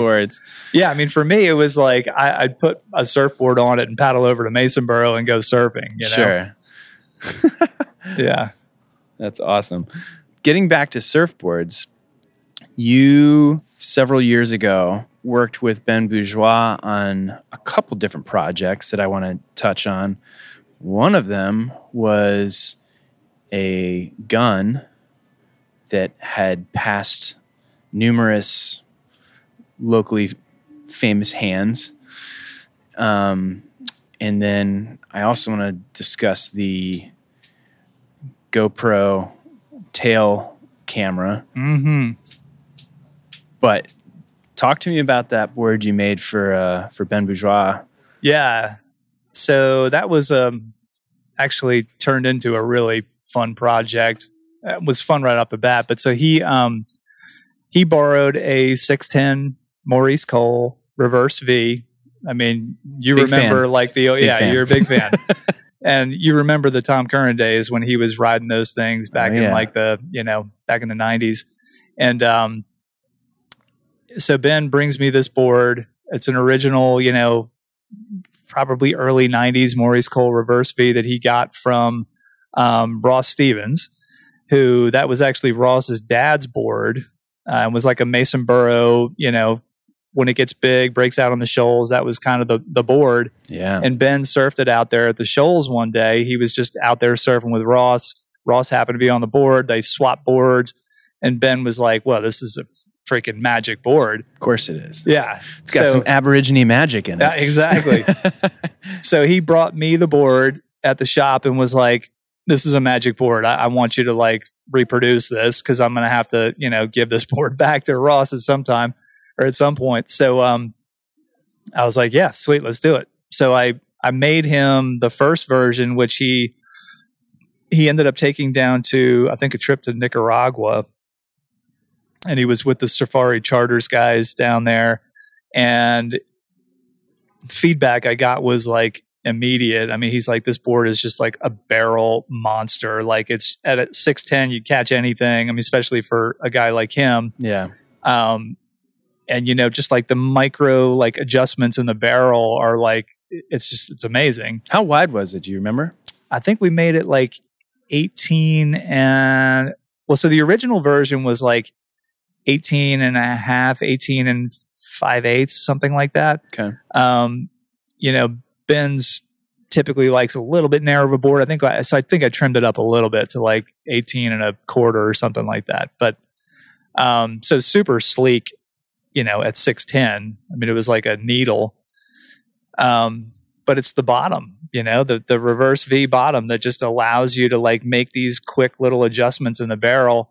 Paddleboards. Yeah. I mean, for me, it was like I, I'd put a surfboard on it and paddle over to Masonboro and go surfing. You know? Sure. Yeah. That's awesome. Getting back to surfboards, you several years ago worked with Ben Bourgeois on a couple different projects that I want to touch on. One of them was a gun that had passed numerous locally famous hands. Um, and then I also want to discuss the GoPro tail camera. Mm-hmm. But talk to me about that board you made for uh, for Ben Bourgeois. Yeah. So that was um, actually turned into a really fun project. It was fun right off the bat. But so he um, he borrowed a six ten Maurice Cole reverse V. I mean, you big remember fan. like the, oh, yeah, fan. You're a big fan. And you remember the Tom Curran days when he was riding those things back oh, yeah. in like the, you know, back in the nineties. And um, so Ben brings me this board. It's an original, you know, probably early nineties Maurice Cole reverse V that he got from um, Ross Stevens, who that was actually Ross's dad's board uh, and was like a Masonboro, you know, when it gets big, breaks out on the shoals. That was kind of the, the board. Yeah. And Ben surfed it out there at the shoals one day. He was just out there surfing with Ross. Ross happened to be on the board. They swapped boards. And Ben was like, well, this is a freaking magic board. Of course it is. Yeah. It's got so, some Aborigine magic in it. Uh, exactly. So he brought me the board at the shop and was like, this is a magic board. I, I want you to like reproduce this because I'm going to have to, you know, give this board back to Ross at some time or at some point. So um, I was like, yeah, sweet. Let's do it. So I, I made him the first version, which he, he ended up taking down to, I think, a trip to Nicaragua. And he was with the Safari Charters guys down there. And feedback I got was like immediate. I mean, he's like, this board is just like a barrel monster. Like it's at a six ten, you catch anything. I mean, especially for a guy like him. Yeah. Um, and, you know, just like the micro like adjustments in the barrel are like, it's just, it's amazing. How wide was it? Do you remember? I think we made it like eighteen and, well, so the original version was like, eighteen and a half, eighteen and five eighths, something like that. Okay. Um, you know, Ben's typically likes a little bit narrow of a board. I think, I, so I think I trimmed it up a little bit to like eighteen and a quarter or something like that. But, um, so super sleek, you know, at six ten. I mean, it was like a needle. Um, but it's the bottom, you know, the, the reverse V bottom that just allows you to like make these quick little adjustments in the barrel.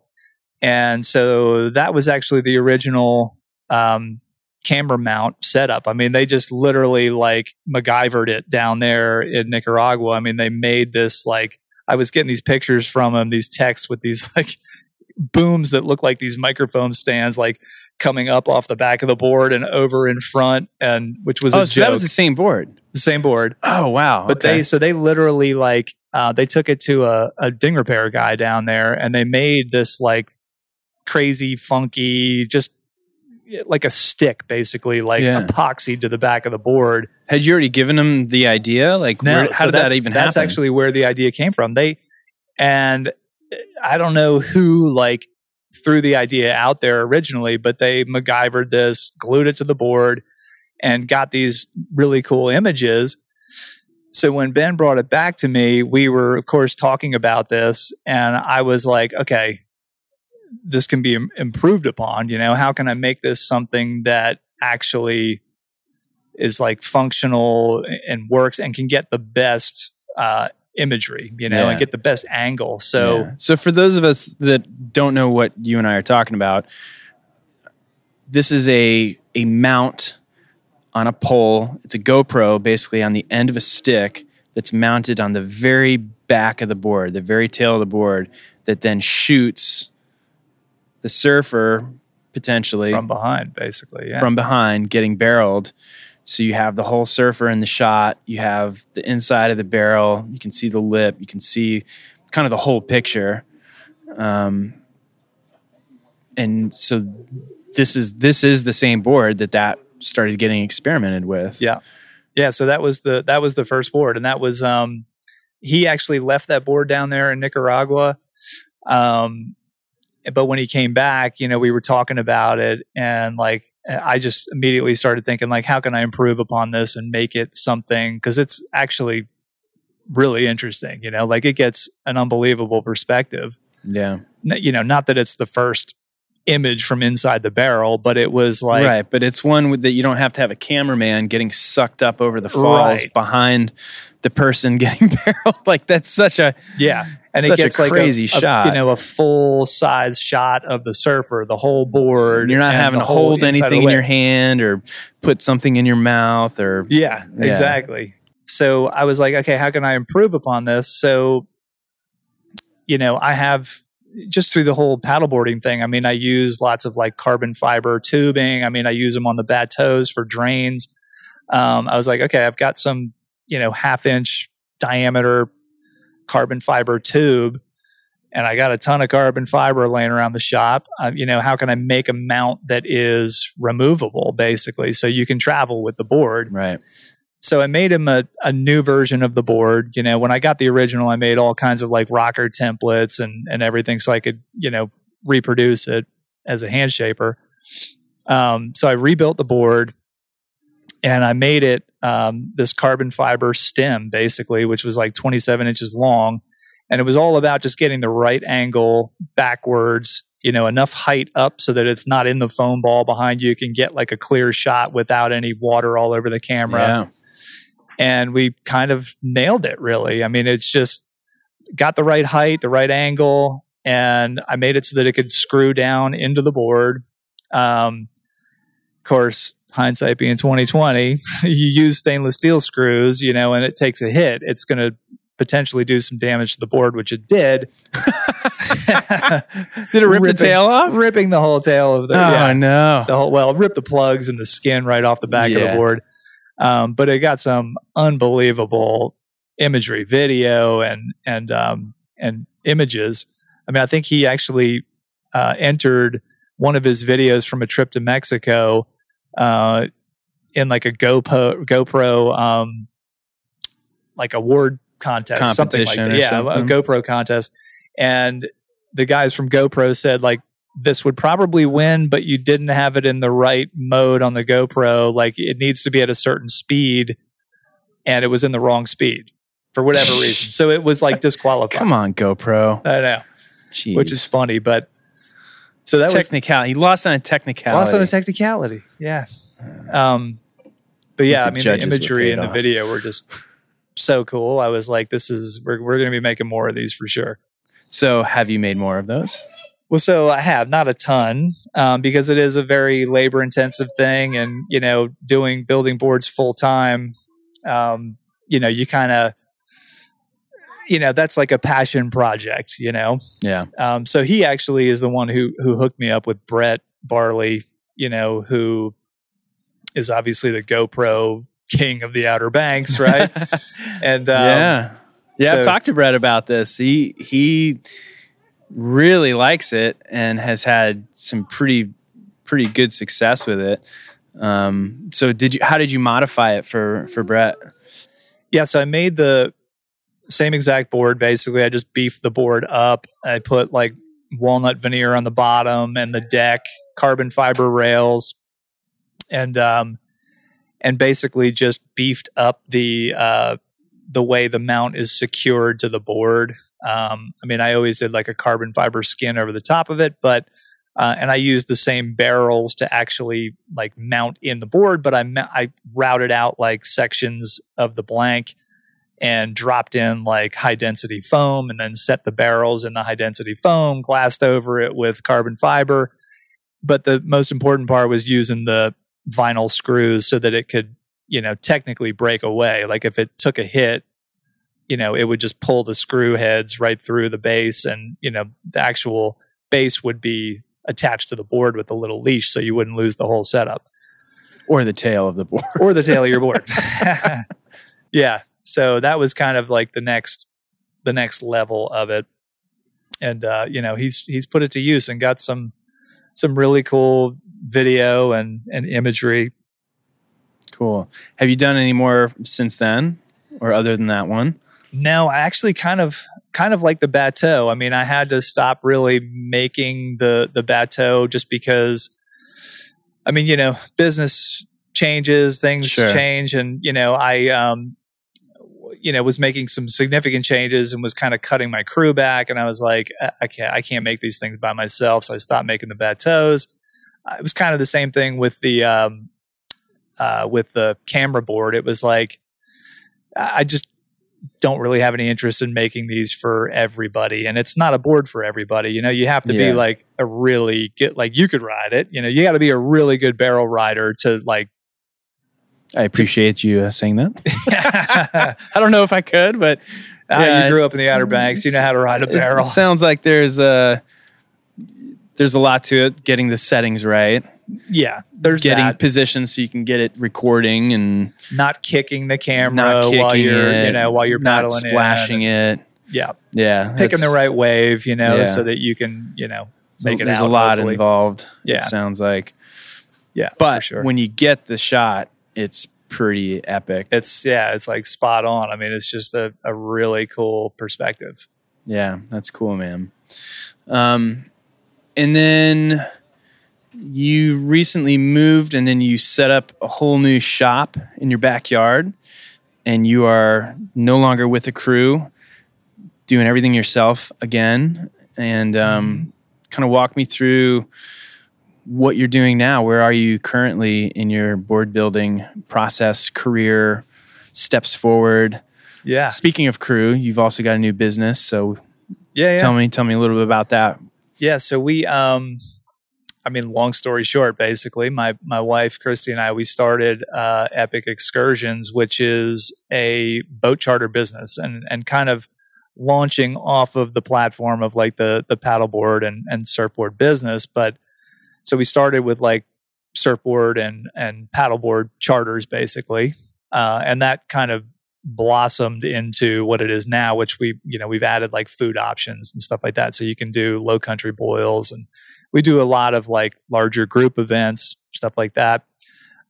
And so that was actually the original um, camera mount setup. I mean, they just literally like MacGyvered it down there in Nicaragua. I mean, they made this like, I was getting these pictures from them, these texts with these like booms that look like these microphone stands, like coming up off the back of the board and over in front, and which was oh, a so joke. That was the same board. The same board. Oh wow! But okay. they so they literally like uh, they took it to a, a ding repair guy down there, and they made this like crazy, funky, just like a stick, basically like yeah. epoxied to the back of the board. Had you already given them the idea? Like, no, where, how so did that even happen? That's actually where the idea came from. They and I don't know who like. threw the idea out there originally, but they MacGyvered this, glued it to the board, and got these really cool images. So when Ben brought it back to me, we were, of course, talking about this, and I was like, okay, this can be im- improved upon. You know, how can I make this something that actually is like functional and works and can get the best uh, imagery, you know, yeah. and get the best angle. So, yeah. so for those of us that don't know what you and I are talking about, this is a a mount on a pole. It's a GoPro basically on the end of a stick that's mounted on the very back of the board, the very tail of the board, that then shoots the surfer potentially from behind, basically yeah. from behind, getting barreled. So you have the whole surfer in the shot. You have the inside of the barrel. You can see the lip. You can see kind of the whole picture. Um, and so this is this is the same board that that started getting experimented with. Yeah, yeah. So that was the that was the first board, and that was um, he actually left that board down there in Nicaragua. Um, but when he came back, you know, we were talking about it, and like. I just immediately started thinking, like, how can I improve upon this and make it something? Because it's actually really interesting, you know? Like, it gets an unbelievable perspective. Yeah. You know, not that it's the first image from inside the barrel, but it was like... Right, but it's one that you don't have to have a cameraman getting sucked up over the falls right. behind the person getting barreled. Like, that's such a... Yeah. And Such it gets a like crazy a, shot, a, you know, a full size shot of the surfer, the whole board. You're not having to hold anything in your hand or put something in your mouth, or yeah, yeah, exactly. So I was like, okay, how can I improve upon this? So, you know, I have just through the whole paddleboarding thing. I mean, I use lots of like carbon fiber tubing. I mean, I use them on the bateaux for drains. Um, I was like, okay, I've got some, you know, half inch diameter carbon fiber tube, and I got a ton of carbon fiber laying around the shop. Uh, you know, how can I make a mount that is removable, basically, so you can travel with the board? Right. So I made him a, a new version of the board. You know, when I got the original, I made all kinds of like rocker templates and and everything, so I could, you know, reproduce it as a hand shaper. Um, so I rebuilt the board, and I made it um, this carbon fiber stem, basically, which was like twenty-seven inches long. And it was all about just getting the right angle backwards, you know, enough height up so that it's not in the foam ball behind you. You can get like a clear shot without any water all over the camera. Yeah. And we kind of nailed it, really. I mean, it's just got the right height, the right angle. And I made it so that it could screw down into the board. Um, of course, hindsight being twenty twenty, you use stainless steel screws, you know, and it takes a hit. It's going to potentially do some damage to the board, which it did. Did it rip ripping, the tail off? Ripping the whole tail of the... Oh, yeah, no. The whole, well, it ripped the plugs and the skin right off the back yeah. of the board. Um, but it got some unbelievable imagery, video and, and, um, and images. I mean, I think he actually uh, entered one of his videos from a trip to Mexico Uh, in like a GoPro, GoPro, um, like award contest, something like that. Yeah, something. A GoPro contest, and the guys from GoPro said like this would probably win, but you didn't have it in the right mode on the GoPro. Like it needs to be at a certain speed, and it was in the wrong speed for whatever reason. So it was like disqualified. Come on, GoPro. I know, Jeez. Which is funny, but. So that technicality. was technicality. He lost on a technicality. Lost on a technicality. Yeah. Um, but yeah, I, I mean, the imagery and the video were just so cool. I was like, this is, we're, we're going to be making more of these for sure. So have you made more of those? Well, so I have, not a ton, um, because it is a very labor intensive thing. And, you know, doing building boards full time, um, you know, you kind of, you know, that's like a passion project, you know? Yeah. Um, so he actually is the one who, who hooked me up with Brett Barley, you know, who is obviously the GoPro king of the Outer Banks, right? and um, yeah, yeah, so, I've talked to Brett about this. He he really likes it and has had some pretty pretty good success with it. Um, so did you? How did you modify it for for Brett? Yeah, so I made the same exact board. Basically, I just beefed the board up. I put like walnut veneer on the bottom and the deck, carbon fiber rails, and um, and basically just beefed up the uh, the way the mount is secured to the board. Um, I mean, I always did like a carbon fiber skin over the top of it, but uh, and I used the same barrels to actually like mount in the board, but I I routed out like sections of the blank and dropped in like high density foam and then set the barrels in the high density foam, glassed over it with carbon fiber. But the most important part was using the vinyl screws so that it could, you know, technically break away. Like if it took a hit, you know, it would just pull the screw heads right through the base and, you know, the actual base would be attached to the board with a little leash so you wouldn't lose the whole setup. Or the tail of the board. Or the tail of your board. Yeah. So that was kind of like the next, the next level of it, and uh, you know he's he's put it to use and got some some really cool video and and imagery. Cool. Have you done any more since then, or other than that one? No, I actually kind of kind of like the bateau. I mean, I had to stop really making the the bateau just because, I mean, you know, business changes, things sure. change, and you know, I. Um, you know, was making some significant changes and was kind of cutting my crew back. And I was like, I can't, I can't make these things by myself. So I stopped making the bateaus. It was kind of the same thing with the, um, uh, with the camera board. It was like, I just don't really have any interest in making these for everybody. And it's not a board for everybody. You know, you have to yeah. be like a really get, like you could ride it, you know, you gotta be a really good barrel rider to like, I appreciate you uh, saying that. I don't know if I could, but uh, yeah, you grew up in the Outer Banks. You know how to ride a barrel. It sounds like there's a there's a lot to it. Getting the settings right. Yeah, there's getting that. Positions so you can get it recording and not kicking the camera not kicking while you're it, you know while you're not paddling splashing it. And, it. Yeah, yeah, picking the right wave, you know, yeah. so that you can you know make so it. There's out, a lot hopefully. Involved. Yeah, it sounds like. Yeah, but for sure. When you get the shot. It's pretty epic. It's, yeah, it's like spot on. I mean, it's just a, a really cool perspective. Yeah, that's cool, man. Um, and then you recently moved and then you set up a whole new shop in your backyard and you are no longer with a crew, doing everything yourself again. And um, kind of walk me through what you're doing now. Where are you currently in your board building process, career, steps forward? Yeah. Speaking of crew, you've also got a new business. So yeah, yeah. tell me, tell me a little bit about that. Yeah. So we, um, I mean, long story short, basically my, my wife, Christy, and I, we started, uh, Epic Excursions, which is a boat charter business and, and kind of launching off of the platform of like the, the paddleboard and, and surfboard business. But so we started with like surfboard and, and paddleboard charters basically. Uh, and that kind of blossomed into what it is now, which we, you know, we've added like food options and stuff like that. So you can do low country boils and we do a lot of like larger group events, stuff like that.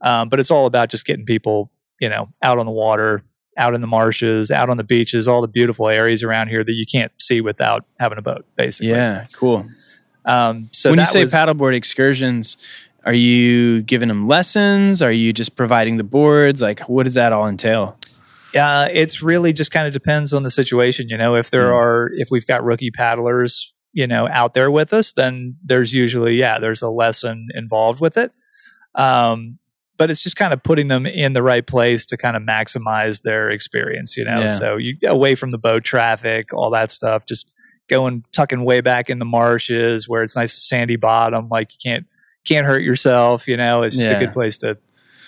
Um, but it's all about just getting people, you know, out on the water, out in the marshes, out on the beaches, all the beautiful areas around here that you can't see without having a boat basically. Yeah. Cool. Um, so when you say was, paddleboard excursions, are you giving them lessons? Are you just providing the boards? Like, what does that all entail? Uh, it's really just kind of depends on the situation. You know, if there mm. are, if we've got rookie paddlers, you know, out there with us, then there's usually, yeah, there's a lesson involved with it. Um, but it's just kind of putting them in the right place to kind of maximize their experience, you know? Yeah. So you get away from the boat traffic, all that stuff, just going tucking way back in the marshes where it's nice sandy bottom, like you can't can't hurt yourself, you know. It's just yeah. a good place to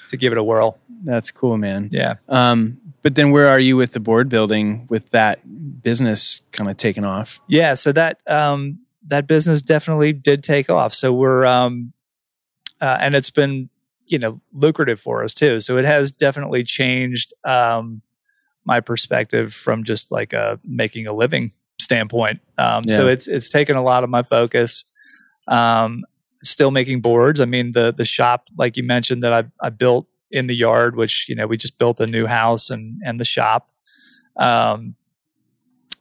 to give it a whirl. That's cool, man. Yeah. Um, but then where are you with the board building with that business kind of taking off? Yeah, so that um that business definitely did take off. So we're um uh, and it's been, you know, lucrative for us too. So it has definitely changed um, my perspective from just like a making a living standpoint. Um, yeah. So it's it's taken a lot of my focus. Um, still making boards. I mean, the the shop, like you mentioned, that I I built in the yard, which, you know, we just built a new house and and the shop. Um,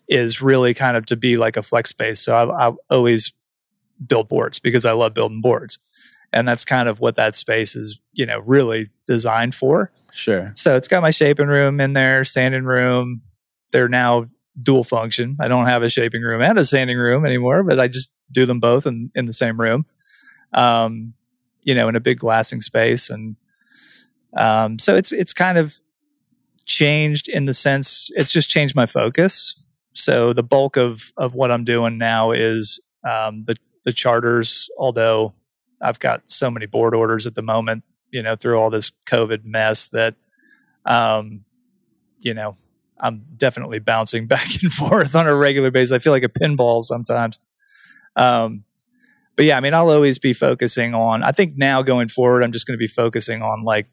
is really kind of to be like a flex space. So I, I always build boards because I love building boards. And that's kind of what that space is, you know, really designed for. Sure. So it's got my shaping room in there, sanding room. They're now dual function. I don't have a shaping room and a sanding room anymore, but I just do them both in, in the same room, um, you know, in a big glassing space. And um, so it's it's kind of changed in the sense, it's just changed my focus. So the bulk of, of what I'm doing now is um, the, the charters, although I've got so many board orders at the moment, you know, through all this COVID mess that, um, you know, I'm definitely bouncing back and forth on a regular basis. I feel like a pinball sometimes. Um, but yeah, I mean, I'll always be focusing on, I think now going forward, I'm just going to be focusing on like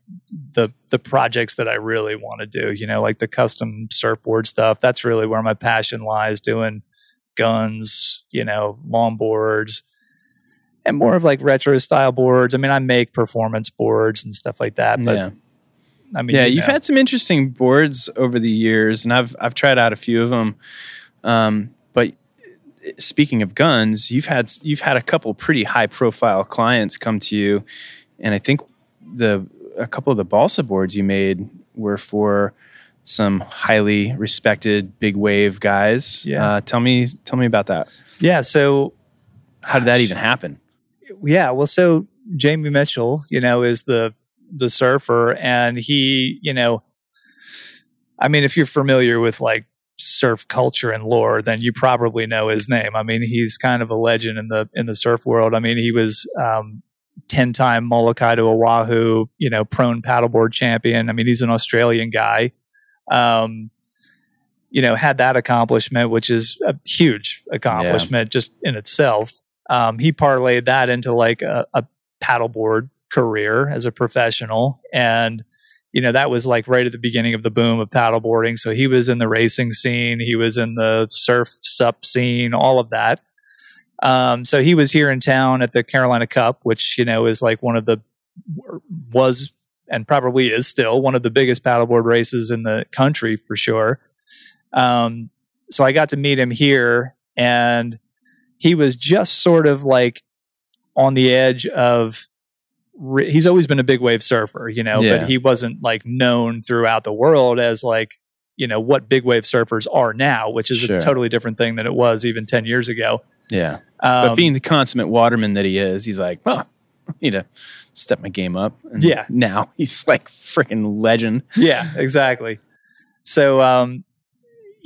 the, the projects that I really want to do, you know, like the custom surfboard stuff. That's really where my passion lies, doing guns, you know, longboards. And more of like retro style boards. I mean, I make performance boards and stuff like that. But yeah. I mean, yeah, you know. You've had some interesting boards over the years, and I've I've tried out a few of them. Um, but speaking of guns, you've had you've had a couple pretty high profile clients come to you, and I think the a couple of the balsa boards you made were for some highly respected big wave guys. Yeah, uh, tell me tell me about that. Yeah, so how did that even happen? Yeah, well, so Jamie Mitchell, you know, is the the surfer, and he, you know, I mean, if you're familiar with like surf culture and lore, then you probably know his name. I mean, he's kind of a legend in the in the surf world. I mean, he was um, ten-time Molokai to Oahu, you know, prone paddleboard champion. I mean, he's an Australian guy. Um, you know, had that accomplishment, which is a huge accomplishment yeah. just in itself. Um, he parlayed that into like a, a paddleboard career as a professional. And, you know, that was like right at the beginning of the boom of paddleboarding. So he was in the racing scene. He was in the surf sup scene, all of that. Um, so he was here in town at the Carolina Cup, which, you know, is like one of the, was and probably is still one of the biggest paddleboard races in the country for sure. Um, so I got to meet him here, and he was just sort of like on the edge of, re- he's always been a big wave surfer, you know, yeah. but he wasn't like known throughout the world as like, you know, what big wave surfers are now, which is sure. a totally different thing than it was even ten years ago. Yeah. Um, but being the consummate waterman that he is, he's like, well, I need to step my game up. And yeah. Now he's like freaking legend. Yeah, exactly. So, um,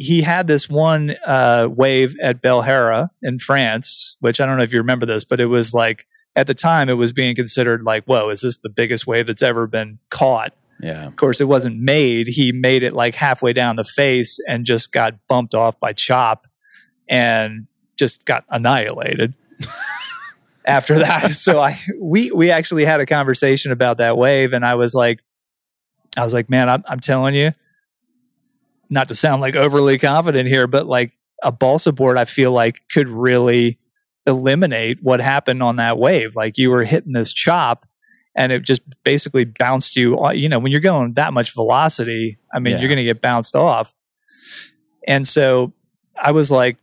he had this one uh, wave at Belhera in France, which I don't know if you remember this, but it was like, at the time it was being considered like, whoa, is this the biggest wave that's ever been caught? Yeah. Of course, it wasn't made. He made it like halfway down the face and just got bumped off by Chop and just got annihilated after that. So I we we actually had a conversation about that wave, and I was like, I was like, man, I'm, I'm telling you, not to sound like overly confident here, but like a balsa board, I feel like could really eliminate what happened on that wave. Like you were hitting this chop and it just basically bounced you, you know, when you're going that much velocity, I mean, yeah. you're going to get bounced off. And so I was like,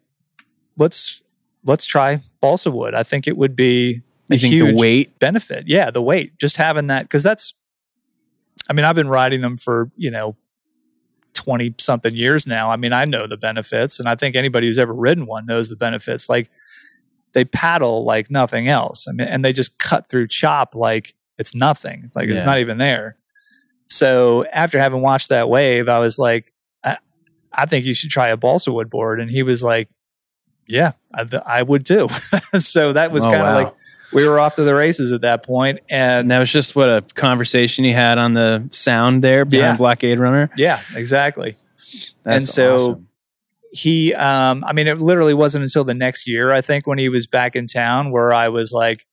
let's, let's try balsa wood. I think it would be a huge the weight? benefit. Yeah. The weight, just having that. Cause that's, I mean, I've been riding them for, you know, twenty something years now. I mean, I know the benefits, and I think anybody who's ever ridden one knows the benefits. Like they paddle like nothing else. I mean, and they just cut through chop like it's nothing. Like yeah. it's not even there. So after having watched that wave, I was like, I, I think you should try a balsa wood board. And he was like, yeah, I, th- I would too. So that was oh, kind of wow. like, we were off to the races at that point. And, and that was just what a conversation he had on the sound there behind yeah. Blockade Runner. Yeah, exactly. That's and so awesome. he, um, I mean, it literally wasn't until the next year, I think, when he was back in town where I was like,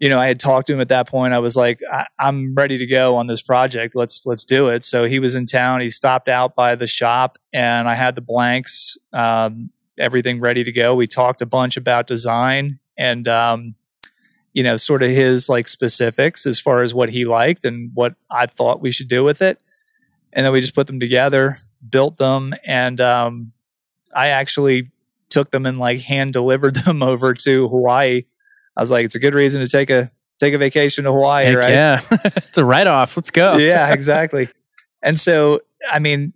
you know, I had talked to him at that point. I was like, I- I'm ready to go on this project. Let's, let's do it. So he was in town. He stopped out by the shop and I had the blanks, um, everything ready to go. We talked a bunch about design and, um, you know, sort of his like specifics as far as what he liked and what I thought we should do with it. And then we just put them together, built them. And, um, I actually took them and like hand delivered them over to Hawaii. I was like, it's a good reason to take a, take a vacation to Hawaii, Heck right? Yeah. It's a write-off. Let's go. Yeah, exactly. And so, I mean,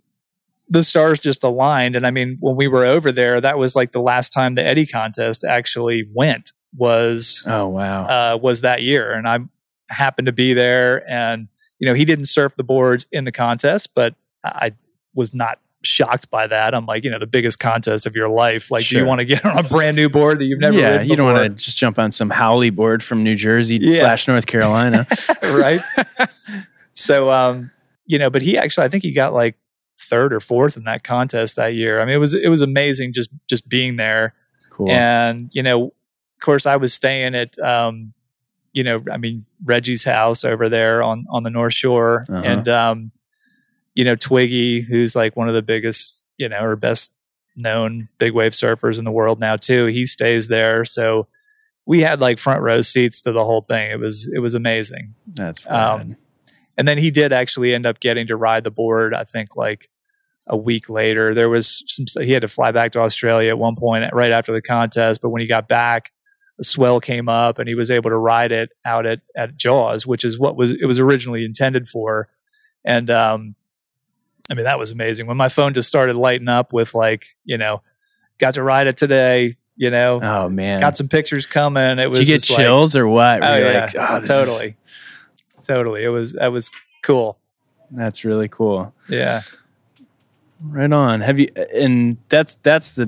the stars just aligned. And I mean, when we were over there, that was like the last time the Eddie contest actually went was, oh, wow. Uh, was that year. And I happened to be there and, you know, he didn't surf the boards in the contest, but I was not shocked by that. I'm like, you know, the biggest contest of your life. Like, sure. Do you want to get on a brand new board that you've never yeah, ridden before? You don't want to just jump on some Howley board from New Jersey yeah. slash North Carolina. Right. So, um, you know, but he actually, I think he got like third or fourth in that contest that year. I mean, it was, it was amazing just, just being there. Cool. And, you know, of course I was staying at, um, you know, I mean, Reggie's house over there on, on the North Shore. Uh-huh. And, um, you know, Twiggy, who's like one of the biggest, you know, or best known big wave surfers in the world now too. He stays there. So we had like front row seats to the whole thing. It was, it was amazing. That's fun. Um, and then he did actually end up getting to ride the board. I think like a week later, there was some, he had to fly back to Australia at one point right after the contest. But when he got back, a swell came up and he was able to ride it out at, at Jaws, which is what was, it was originally intended for. And, um, I mean, that was amazing. When my phone just started lighting up with like, you know, got to ride it today, you know. Oh, man. Got some pictures coming. It was Did you get chills like, or what? Oh, yeah. Like, oh, totally. Is... Totally. It was, that was cool. That's really cool. Yeah. Right on. Have you, and that's, that's the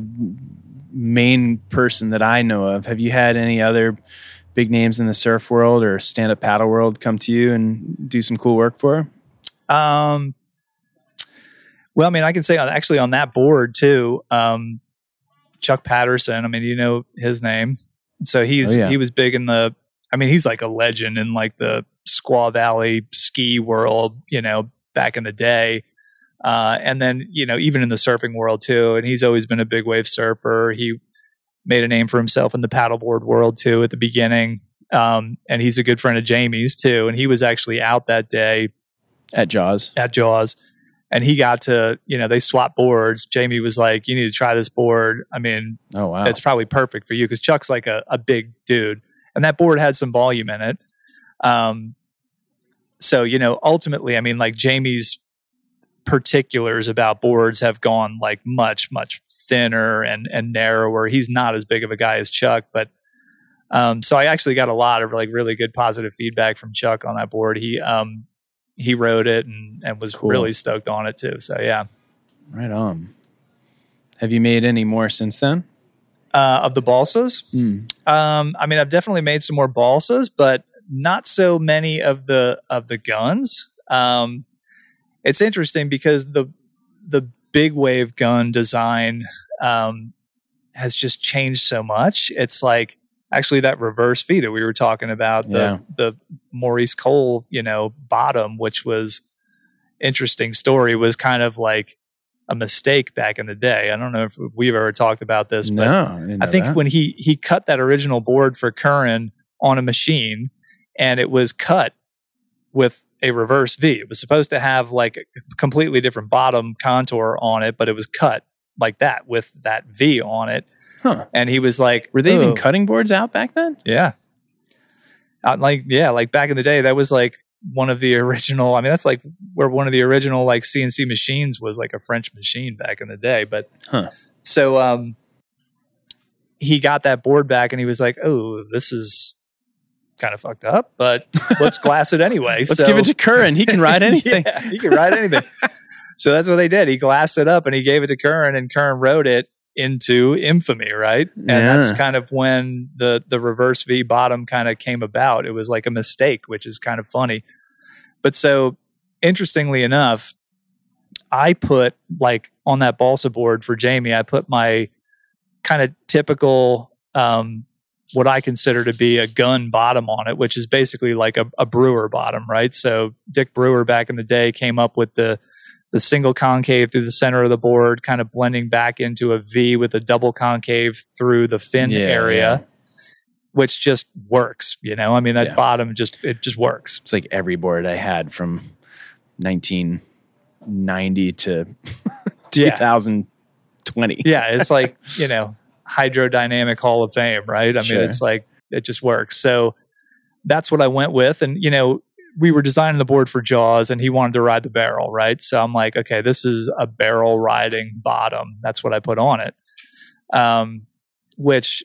main person that I know of. Have you had any other big names in the surf world or stand-up paddle world come to you and do some cool work for? Um, Well, I mean, I can say actually on that board too, um, Chuck Patterson, I mean, you know his name. So he's, oh, yeah. he was big in the, I mean, he's like a legend in like the Squaw Valley ski world, you know, back in the day. Uh, and then, you know, even in the surfing world too. And he's always been a big wave surfer. He made a name for himself in the paddleboard world too at the beginning. Um, and he's a good friend of Jamie's too. And he was actually out that day. At Jaws. At Jaws. And he got to, you know, they swapped boards. Jamie was like, you need to try this board. I mean, oh, wow. It's probably perfect for you because Chuck's like a, a big dude. And that board had some volume in it. Um, so, you know, ultimately, I mean, like Jamie's particulars about boards have gone like much, much thinner and, and narrower. He's not as big of a guy as Chuck. But um, so I actually got a lot of like really good positive feedback from Chuck on that board. He, um, he wrote it and, and was cool. Really stoked on it too. So yeah. Right on. Have you made any more since then? Uh, of the balsas? Mm. Um, I mean, I've definitely made some more balsas, but not so many of the, of the guns. Um, it's interesting because the, the big wave gun design, um, has just changed so much. It's like, actually, that reverse V that we were talking about, the, yeah. the Maurice Cole, you know, bottom, which was interesting story, was kind of like a mistake back in the day. I don't know if we've ever talked about this, but no, I, I think that. when he, he cut that original board for Curran on a machine and it was cut with a reverse V. It was supposed to have like a completely different bottom contour on it, but it was cut like that with that V on it. Huh. And he was like, were they oh. even cutting boards out back then? Yeah. Out like, yeah, like back in the day, that was like one of the original, I mean, that's like where one of the original like C N C machines was like a French machine back in the day. But huh. so, um, he got that board back and he was like, oh, this is kind of fucked up, but let's glass it anyway. Let's so, give it to Curran. He can ride anything. Yeah, he can ride anything. So that's what they did. He glassed it up and he gave it to Curran and Curran wrote it into infamy, right? And yeah. that's kind of when the the reverse V bottom kind of came about. It was like a mistake, which is kind of funny. But so interestingly enough, I put like on that balsa board for Jamie, I put my kind of typical um what I consider to be a gun bottom on it, which is basically like a, a brewer bottom, right? So Dick Brewer back in the day came up with the the single concave through the center of the board, kind of blending back into a V with a double concave through the fin yeah, area, yeah. which just works, you know? I mean, that yeah. bottom just, it just works. It's like every board I had from nineteen ninety to two thousand twenty. Yeah, it's like, you know, hydrodynamic Hall of Fame, right? I sure. mean, it's like, it just works. So that's what I went with. And, you know, we were designing the board for Jaws and he wanted to ride the barrel, right? So I'm like, okay, this is a barrel riding bottom. That's what I put on it. Um, which,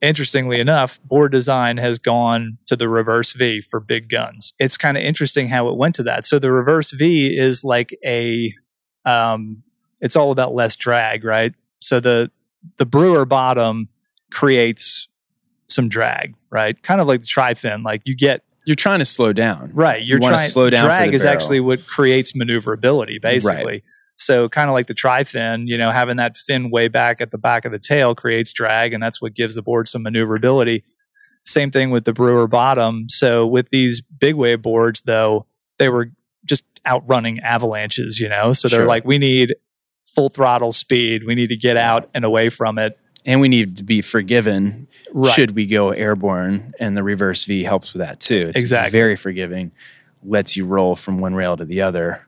interestingly enough, board design has gone to the reverse V for big guns. It's kind of interesting how it went to that. So the reverse V is like a, um, it's all about less drag, right? So the, the brewer bottom creates some drag, right? Kind of like the tri-fin, like you get... You're trying to slow down. Right. You're you trying to slow down. Drag is barrel. Actually what creates maneuverability, basically. Right. So kind of like the tri-fin, you know, having that fin way back at the back of the tail creates drag, and that's what gives the board some maneuverability. Same thing with the brewer bottom. So with these big wave boards, though, they were just outrunning avalanches, you know? So they're sure. like, we need... full throttle speed. We need to get out and away from it. And we need to be forgiven right. should we go airborne. And the reverse V helps with that too. It's exactly. very forgiving. Lets you roll from one rail to the other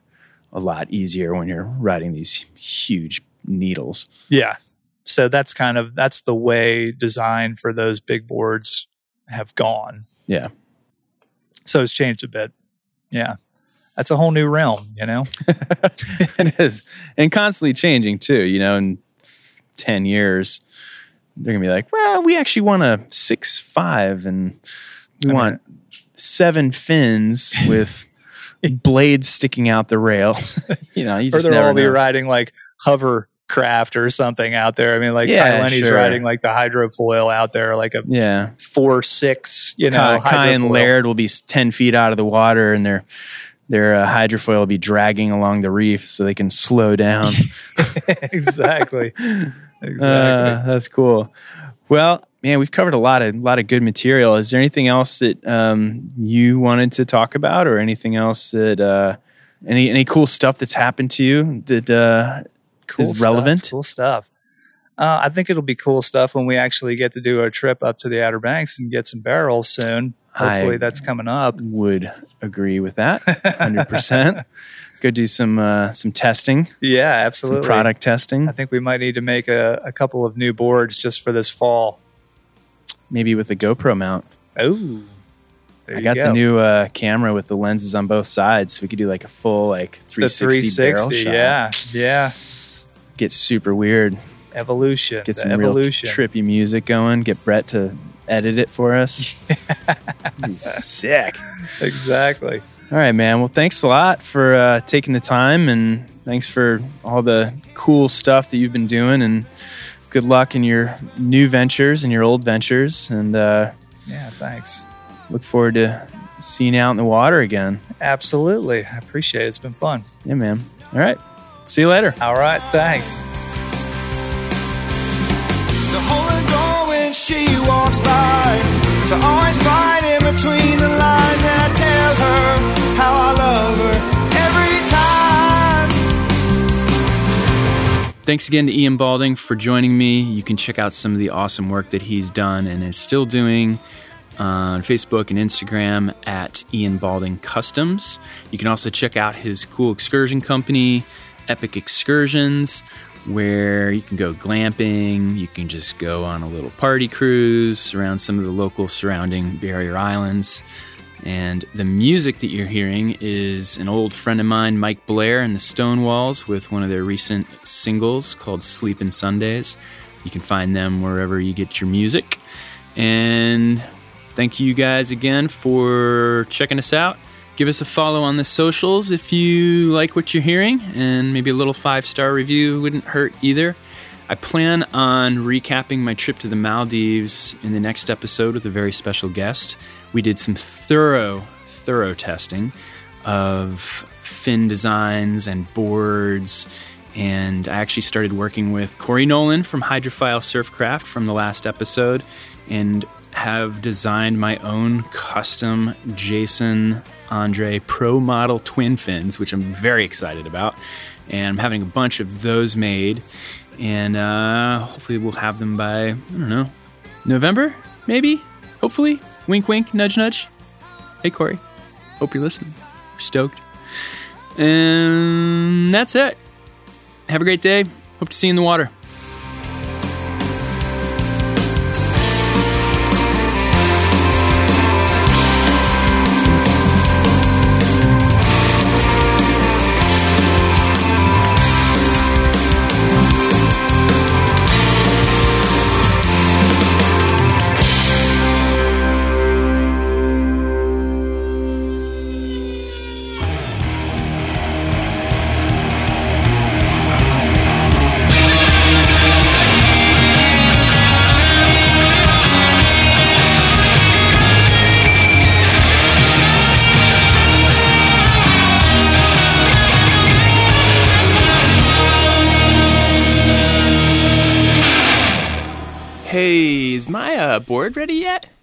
a lot easier when you're riding these huge needles. Yeah. So that's kind of, that's the way design for those big boards have gone. Yeah. So it's changed a bit. Yeah. That's a whole new realm, you know? It is. And constantly changing, too. You know, in ten years, they're going to be like, well, we actually want a six five, and we I want mean, seven fins with blades sticking out the rail. You know, you just or they'll all be know. Riding, like, hovercraft or something out there. I mean, like, yeah, Kai Lenny's sure. riding, like, the hydrofoil out there, like a yeah. four six, you know, Kai, Kai and Laird will be ten feet out of the water, and they're... Their uh, hydrofoil will be dragging along the reef so they can slow down. Exactly. Exactly. Uh, that's cool. Well, man, we've covered a lot of lot of good material. Is there anything else that um, you wanted to talk about, or anything else that uh, any any cool stuff that's happened to you that uh, cool is stuff, relevant? Cool stuff. Uh, I think it'll be cool stuff when we actually get to do a trip up to the Outer Banks and get some barrels soon. Hopefully I that's coming up. Would agree with that, one hundred percent. Go do some uh, some testing. Yeah, absolutely. Some product testing. I think we might need to make a, a couple of new boards just for this fall. Maybe with a GoPro mount. Oh, there I you got go. The new uh, camera with the lenses on both sides. So we could do like a full like three sixty, the three sixty barrel shot. Yeah, yeah. Get super weird. Evolution. Get some evolution. Real trippy music going. Get Brett to... edit it for us. Sick. Exactly. All right, man. Well, thanks a lot for uh, taking the time, and thanks for all the cool stuff that you've been doing, and good luck in your new ventures and your old ventures. And uh, yeah, thanks. Look forward to seeing you out in the water again. Absolutely. I appreciate it. It's been fun. Yeah, man. All right. See you later. All right. Thanks. She walks by to always find in between the lines, and I tell her how I love her every time. Thanks again to Ian Balding for joining me. You can check out some of the awesome work that he's done and is still doing on Facebook and Instagram at Ian Balding Customs. You can also check out his cool excursion company, Epic Excursions, where you can go glamping, you can just go on a little party cruise around some of the local surrounding barrier islands. And the music that you're hearing is an old friend of mine, Mike Blair and the Stonewalls, with one of their recent singles called Sleepin' Sundays. You can find them wherever you get your music. And thank you guys again for checking us out. Give us a follow on the socials if you like what you're hearing, and maybe a little five-star review wouldn't hurt either. I plan on recapping my trip to the Maldives in the next episode with a very special guest. We did some thorough, thorough testing of fin designs and boards, and I actually started working with Corey Nolan from Hydrophile Surfcraft from the last episode, and have designed my own custom Jason Andre Pro Model twin fins, which I'm very excited about. And I'm having a bunch of those made. And uh, hopefully we'll have them by, I don't know, November, maybe? Hopefully. Wink, wink, nudge, nudge. Hey, Corey. Hope you're listening. We're stoked. And that's it. Have a great day. Hope to see you in the water. Board ready yet?